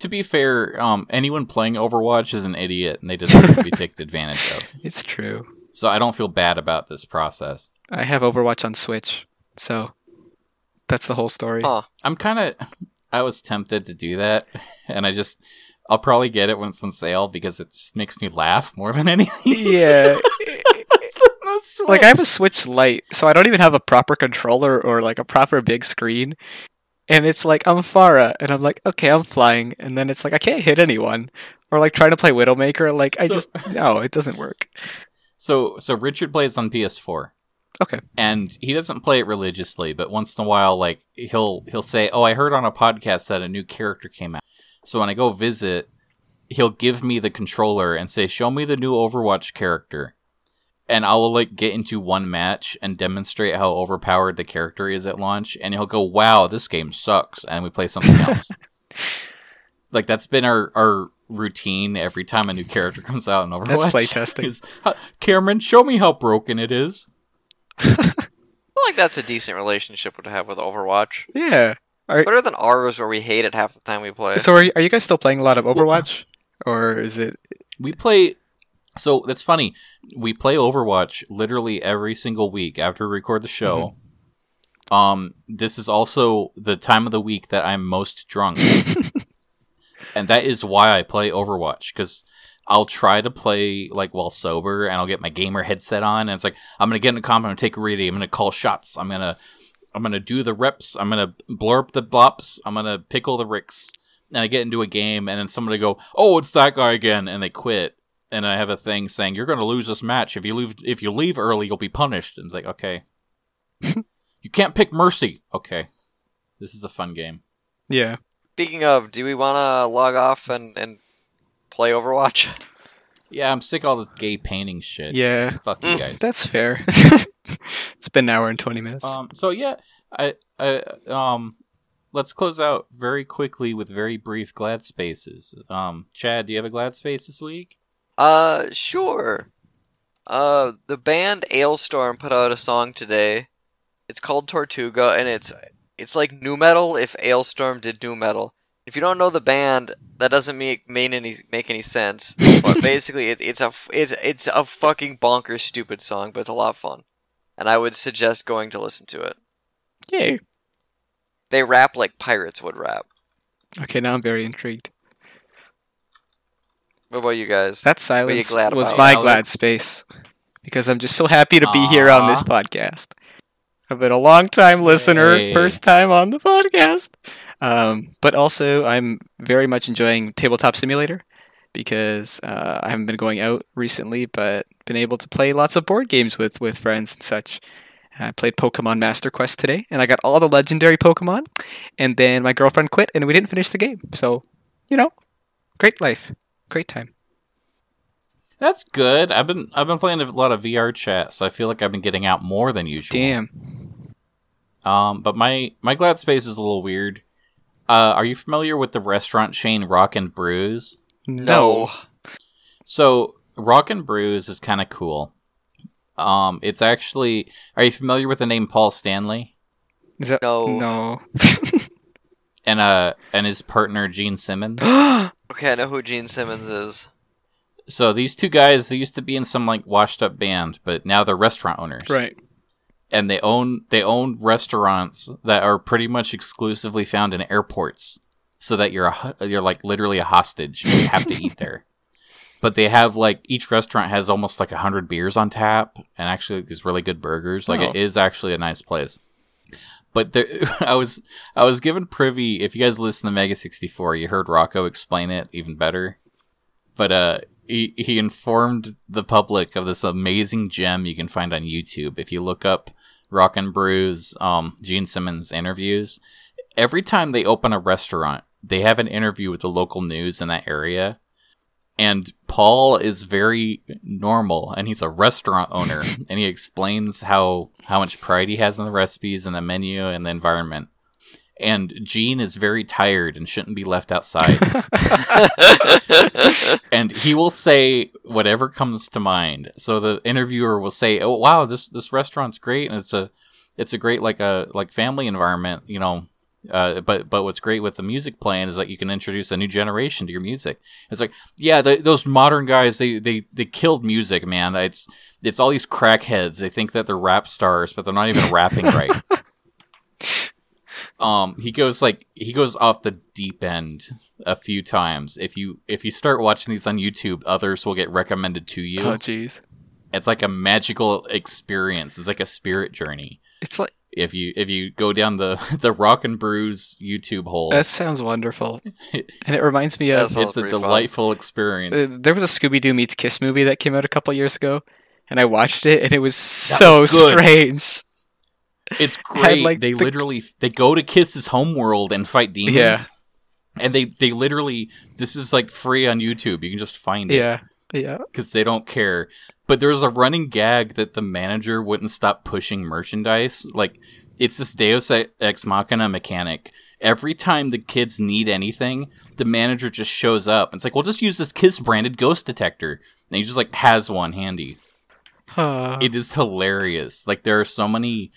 To be fair, anyone playing Overwatch is an idiot. And they deserve to be taken advantage of. It's true. So I don't feel bad about this process. I have Overwatch on Switch, so. That's the whole story. Huh. I was tempted to do that, and I'll probably get it when it's on sale because it just makes me laugh more than anything. Yeah. It's on the Switch. Like, I have a Switch Lite, so I don't even have a proper controller or like a proper big screen. And it's like, I'm Pharah, and I'm like, okay, I'm flying. And then it's like, I can't hit anyone. Or like trying to play Widowmaker. Like, no, it doesn't work. So Richard plays on PS4. Okay. And he doesn't play it religiously, but once in a while, like, he'll say, oh, I heard on a podcast that a new character came out. So when I go visit, he'll give me the controller and say, show me the new Overwatch character. And I'll, like, get into one match and demonstrate how overpowered the character is at launch. And he'll go, wow, this game sucks. And we play something else. Like, that's been our routine every time a new character comes out in Overwatch. That's playtesting. Cameron, show me how broken it is. I feel like that's a decent relationship to have with Overwatch. Yeah. Better than ours where we hate it half the time we play. So are you guys still playing a lot of Overwatch? Or is it... So that's funny. We play Overwatch literally every single week after we record the show. Mm-hmm. This is also the time of the week that I'm most drunk. And that is why I play Overwatch, because... I'll try to play like while sober, and I'll get my gamer headset on, and it's like, I'm going to get in a combo, I'm going to take a reading, I'm going to call shots, I'm going to I'm going to do the reps. I'm going to blurp the bops. I'm going to pickle the ricks. And I get into a game, and then somebody go, oh, it's that guy again, and they quit. And I have a thing saying, you're going to lose this match. If you leave early, you'll be punished. And it's like, okay. You can't pick Mercy. Okay. This is a fun game. Yeah. Speaking of, do we want to log off and play Overwatch? Yeah, I'm sick of all this gay painting shit. Yeah. Fuck you guys. That's fair. It's been an hour and 20 minutes. So, yeah. Let's close out very quickly with very brief glad spaces. Chad, do you have a glad space this week? Sure. The band Ailstorm put out a song today. It's called Tortuga, and it's like nu metal if Ailstorm did nu metal. If you don't know the band, that doesn't make any sense. But basically, it's a fucking bonkers stupid song, but it's a lot of fun, and I would suggest going to listen to it. Yay. They rap like pirates would rap. Okay, now I'm very intrigued. What about you guys? That silence was my glad space. Because I'm just so happy to be here on this podcast. I've been a long-time listener, first time on the podcast. But also, I'm very much enjoying Tabletop Simulator. Because I haven't been going out recently, but been able to play lots of board games with friends and such. I played Pokemon Master Quest today, and I got all the legendary Pokemon. And then my girlfriend quit, and we didn't finish the game. So, you know, great life. Great time. That's good. I've been playing a lot of VR chat, so I feel like I've been getting out more than usual. Damn. But my glad space is a little weird. Are you familiar with the restaurant chain Rock and Brews? No. So Rock and Brews is kind of cool. It's actually. Are you familiar with the name Paul Stanley? Is that no? And his partner Gene Simmons. Okay, I know who Gene Simmons is. So these two guys, they used to be in some like washed up band, but now they're restaurant owners. Right. And they own restaurants that are pretty much exclusively found in airports, so that you're like literally a hostage. You have to eat there. But they have like each restaurant has almost like 100 beers on tap, and actually these really good burgers. Like it is actually a nice place. But there, I was given privy, if you guys listen to Mega 64, you heard Rocco explain it even better. But he informed the public of this amazing gem you can find on YouTube. If you look up Rock and Brews, Gene Simmons interviews, every time they open a restaurant, they have an interview with the local news in that area. And Paul is very normal, and he's a restaurant owner, and he explains how much pride he has in the recipes and the menu and the environment. And Gene is very tired and shouldn't be left outside. And he will say whatever comes to mind. So the interviewer will say, "Oh wow, this restaurant's great, and it's a great like family environment, you know." But what's great with the music playing is that you can introduce a new generation to your music. It's like, yeah, those modern guys, they killed music, man. It's all these crackheads. They think that they're rap stars, but they're not even rapping right. He goes off the deep end a few times. If you start watching these on YouTube, others will get recommended to you. Oh, jeez. It's like a magical experience. It's like a spirit journey. It's like. If you go down the Rock and Brews YouTube hole. That sounds wonderful. And it reminds me of... It's a delightful experience. There was a Scooby-Doo meets KISS movie that came out a couple years ago, and I watched it, and it was strange. It's great. They go to KISS's homeworld and fight demons. Yeah. And they literally... This is like free on YouTube. You can just find it. Yeah. Because they don't care. But there's a running gag that the manager wouldn't stop pushing merchandise. Like, it's this Deus Ex Machina mechanic. Every time the kids need anything, the manager just shows up. It's like, we'll just use this KISS-branded ghost detector. And he just, like, has one handy. It is hilarious. Like, there are so many,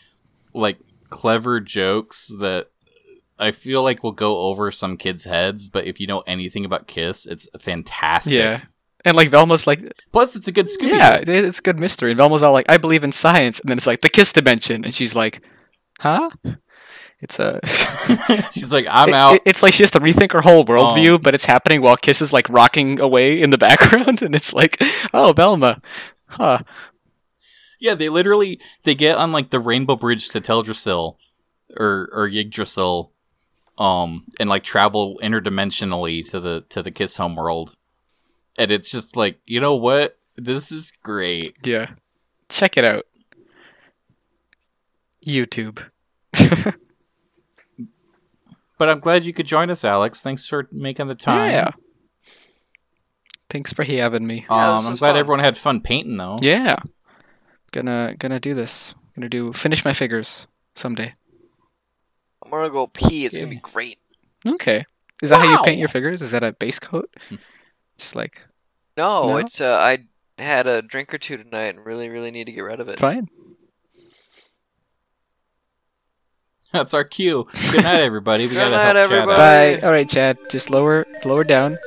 like, clever jokes that I feel like will go over some kids' heads. But if you know anything about KISS, it's fantastic. Yeah. And, like, Velma's like... Plus, it's a good Scooby-Doo. Yeah, it's a good mystery. And Velma's all like, I believe in science. And then it's like, the KISS dimension. And she's like, huh? It's a... She's like, I'm out. It's like she has to rethink her whole worldview, but it's happening while KISS is, like, rocking away in the background. And it's like, oh, Velma. Huh. Yeah, they literally... They get on, like, the Rainbow Bridge to Teldrassil. or Yggdrasil, and like travel interdimensionally to the KISS homeworld. And it's just like, you know what? This is great. Yeah. Check it out. YouTube. But I'm glad you could join us, Alex. Thanks for making the time. Yeah. Thanks for having me. I'm glad everyone had fun painting, though. Yeah. Gonna do this. Finish my figures someday. I'm gonna go pee. It's gonna be great. Okay. Is that how you paint your figures? Is that a base coat? Just like... No, it's I had a drink or two tonight and really, really need to get rid of it. Fine. That's our cue. Good night, everybody. We gotta help everybody. Chad out. Bye. All right, Chad. Just lower down.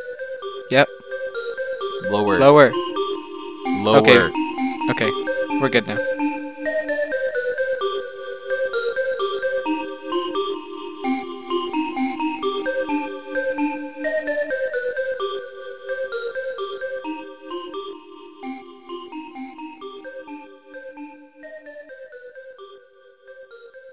Yep. Lower. Okay. We're good now.